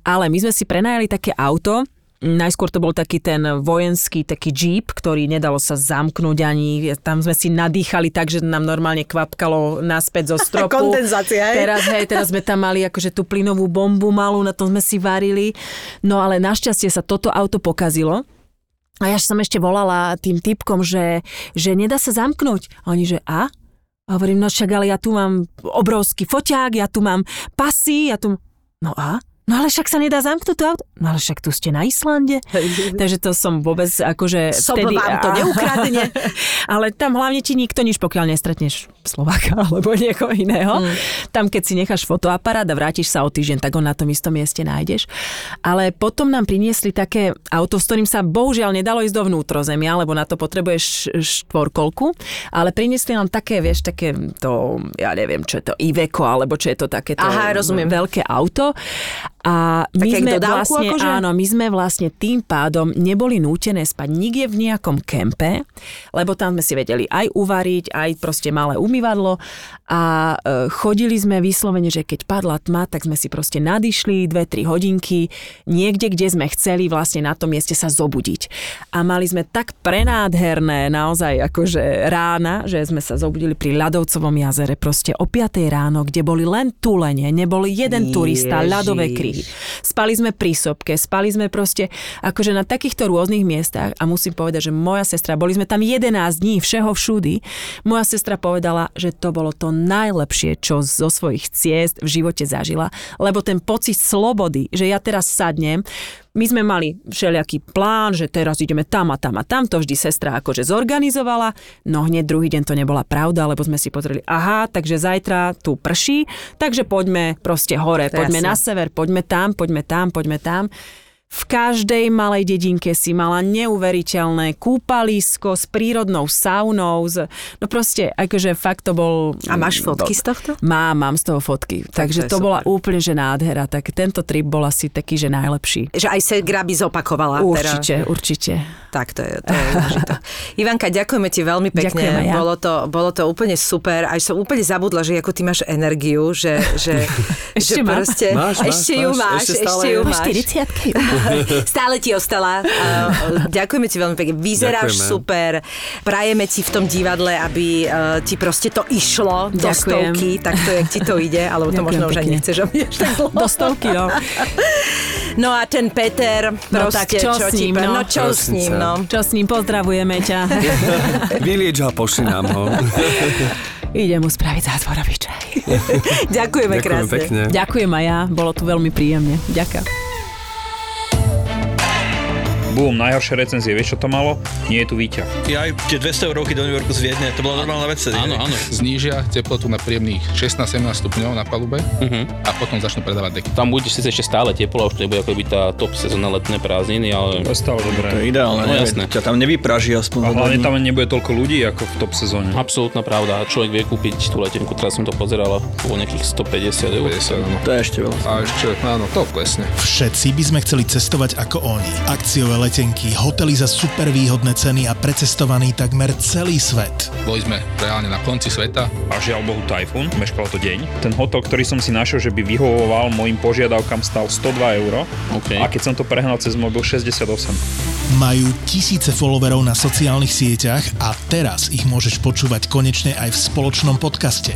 Ale my sme si prenajali také auto. Najskôr to bol taký ten vojenský taký jeep, ktorý nedalo sa zamknúť ani. Tam sme si nadýchali tak, že nám normálne kvapkalo naspäť zo stropu. Kondenzácia, hej? Teraz, hej, teraz sme tam mali akože tú plynovú bombu malú, na tom sme si varili. No ale našťastie sa toto auto pokazilo. A ja som ešte volala tým typkom, že, že nedá sa zamknúť. A oni, že a? A hovorím, no však, ale ja tu mám obrovský foťák, ja tu mám pasy, ja tu... No a? No ale však sa nedá zamknúť to auto. No ale však tu ste na Islande. Takže to som vôbec akože... Sob vám to neukradne. Ale tam hlavne ti nikto nič, pokiaľ nestretneš Slováka alebo niekoho iného. Mm. Tam keď si necháš fotoaparát a vrátiš sa o týždeň, tak on na tom istom mieste nájdeš. Ale potom nám priniesli také auto, s ktorým sa bohužiaľ nedalo ísť do vnútrozemia, lebo na to potrebuješ štvorkolku. Ale priniesli nám také, vieš, také to, ja neviem, čo je to Iveco, alebo čo je to takéto... Aha, rozumiem. Veľké auto. A my tak sme vlastne, akože? áno, my sme vlastne tým pádom neboli nútené spať nikde v nejakom kempe, lebo tam sme si vedeli aj uvariť, aj proste malé umývadlo a e, chodili sme vyslovene, že keď padla tma, tak sme si proste nadišli dve tri hodinky niekde, kde sme chceli vlastne na tom mieste sa zobudiť. A mali sme tak prenádherné naozaj akože rána, že sme sa zobudili pri Ľadovcovom jazere proste o piatej ráno, kde boli len tulene, neboli jeden Ježi. turista, ľadové kry. Spali sme pri sopke, spali sme proste akože na takýchto rôznych miestach a musím povedať, že moja sestra, boli sme tam jedenásť dní všeho všudy, moja sestra povedala, že to bolo to najlepšie, čo zo svojich ciest v živote zažila, lebo ten pocit slobody, že ja teraz sadnem. My sme mali všelijaký plán, že teraz ideme tam a tam a tam, to vždy sestra akože zorganizovala, no hneď druhý deň to nebola pravda, lebo sme si pozreli, aha, takže zajtra tu prší, takže poďme proste hore, poďme na sever, poďme tam, poďme tam, poďme tam. V každej malej dedinke si mala neuveriteľné kúpalisko s prírodnou saunou. Z, no proste, akože fakt to bol... A máš fotky do, z tohto? Mám, mám z toho fotky. Tak, takže to, to bola úplne že nádhera. Tak tento trip bol asi taký, že najlepší. Že aj Segra by zopakovala. Určite, teda. určite. Tak to je, to je užito. Ivanka, ďakujeme ti veľmi pekne. Ďakujem aj ja. Bolo to, bolo to úplne super. Aj som úplne zabudla, že ako ty máš energiu, že... že ešte že proste, máš, máš, ešte ju máš. Ešte, ešte ju máš. štyridsiatky Stále ti ostala. Ďakujeme ti veľmi pekne. Vyzeráš Ďakujeme. super. Prajeme ti v tom divadle, aby ti proste to išlo do Ďakujem. stovky. Tak to, jak ti to ide. Alebo to Ďakujem možno pekne. Už aj nechceš. Do stovky, no. No a ten Peter, proste, no, čo, čo s ním, no. no čo Prosím s ním, sa. no. Čo s ním, pozdravujeme ťa. Vylieč ho, pošli nám ho. Ide mu spraviť zázvorový čaj. Ďakujeme krásne. Pekne. Ďakujem aj ja, bolo tu veľmi príjemne. Ďakujem. Bum, najhoršie recenzie, vieš čo to malo? Nie je tu výťah. Ja aj tie dvesto eurovky do New Yorku z Viedne, to bola normálna vec. Áno, áno. Znížia teplotu na príjemných šestnásť sedemnásť stupňov na palube uh-huh. a potom začnú predávať deky. Tam bude síce ešte stále teplo, už to nebude ako byť tá top sezóna letné prázdniny, ale... To je stále dobré. To je ideálne, no, jasné. Ťa tam nevypraží aspoň. A hlavne tam nebude toľko ľudí ako v top sezóne. Absolútna pravda. Človek vie kúpiť tú letenku, teraz som to pozeral, po nejakých stopäťdesiat eur. No. To je ešte veľa. A ešte, áno, to klesne. Všetci by sme chceli cestovať ako oni. Akciové letenky, hotely za super výhodné ceny a precestovaný takmer celý svet. Boli sme reálne na konci sveta. A žiaľ Bohu tajfún, meškal to deň. Ten hotel, ktorý som si našiel, že by vyhovoval mojim požiadavkám, stal sto dva euro. Okay. A keď som to prehnal cez mobil, šesťdesiatosem. Majú tisíce followerov na sociálnych sieťach a teraz ich môžeš počúvať konečne aj v spoločnom podcaste.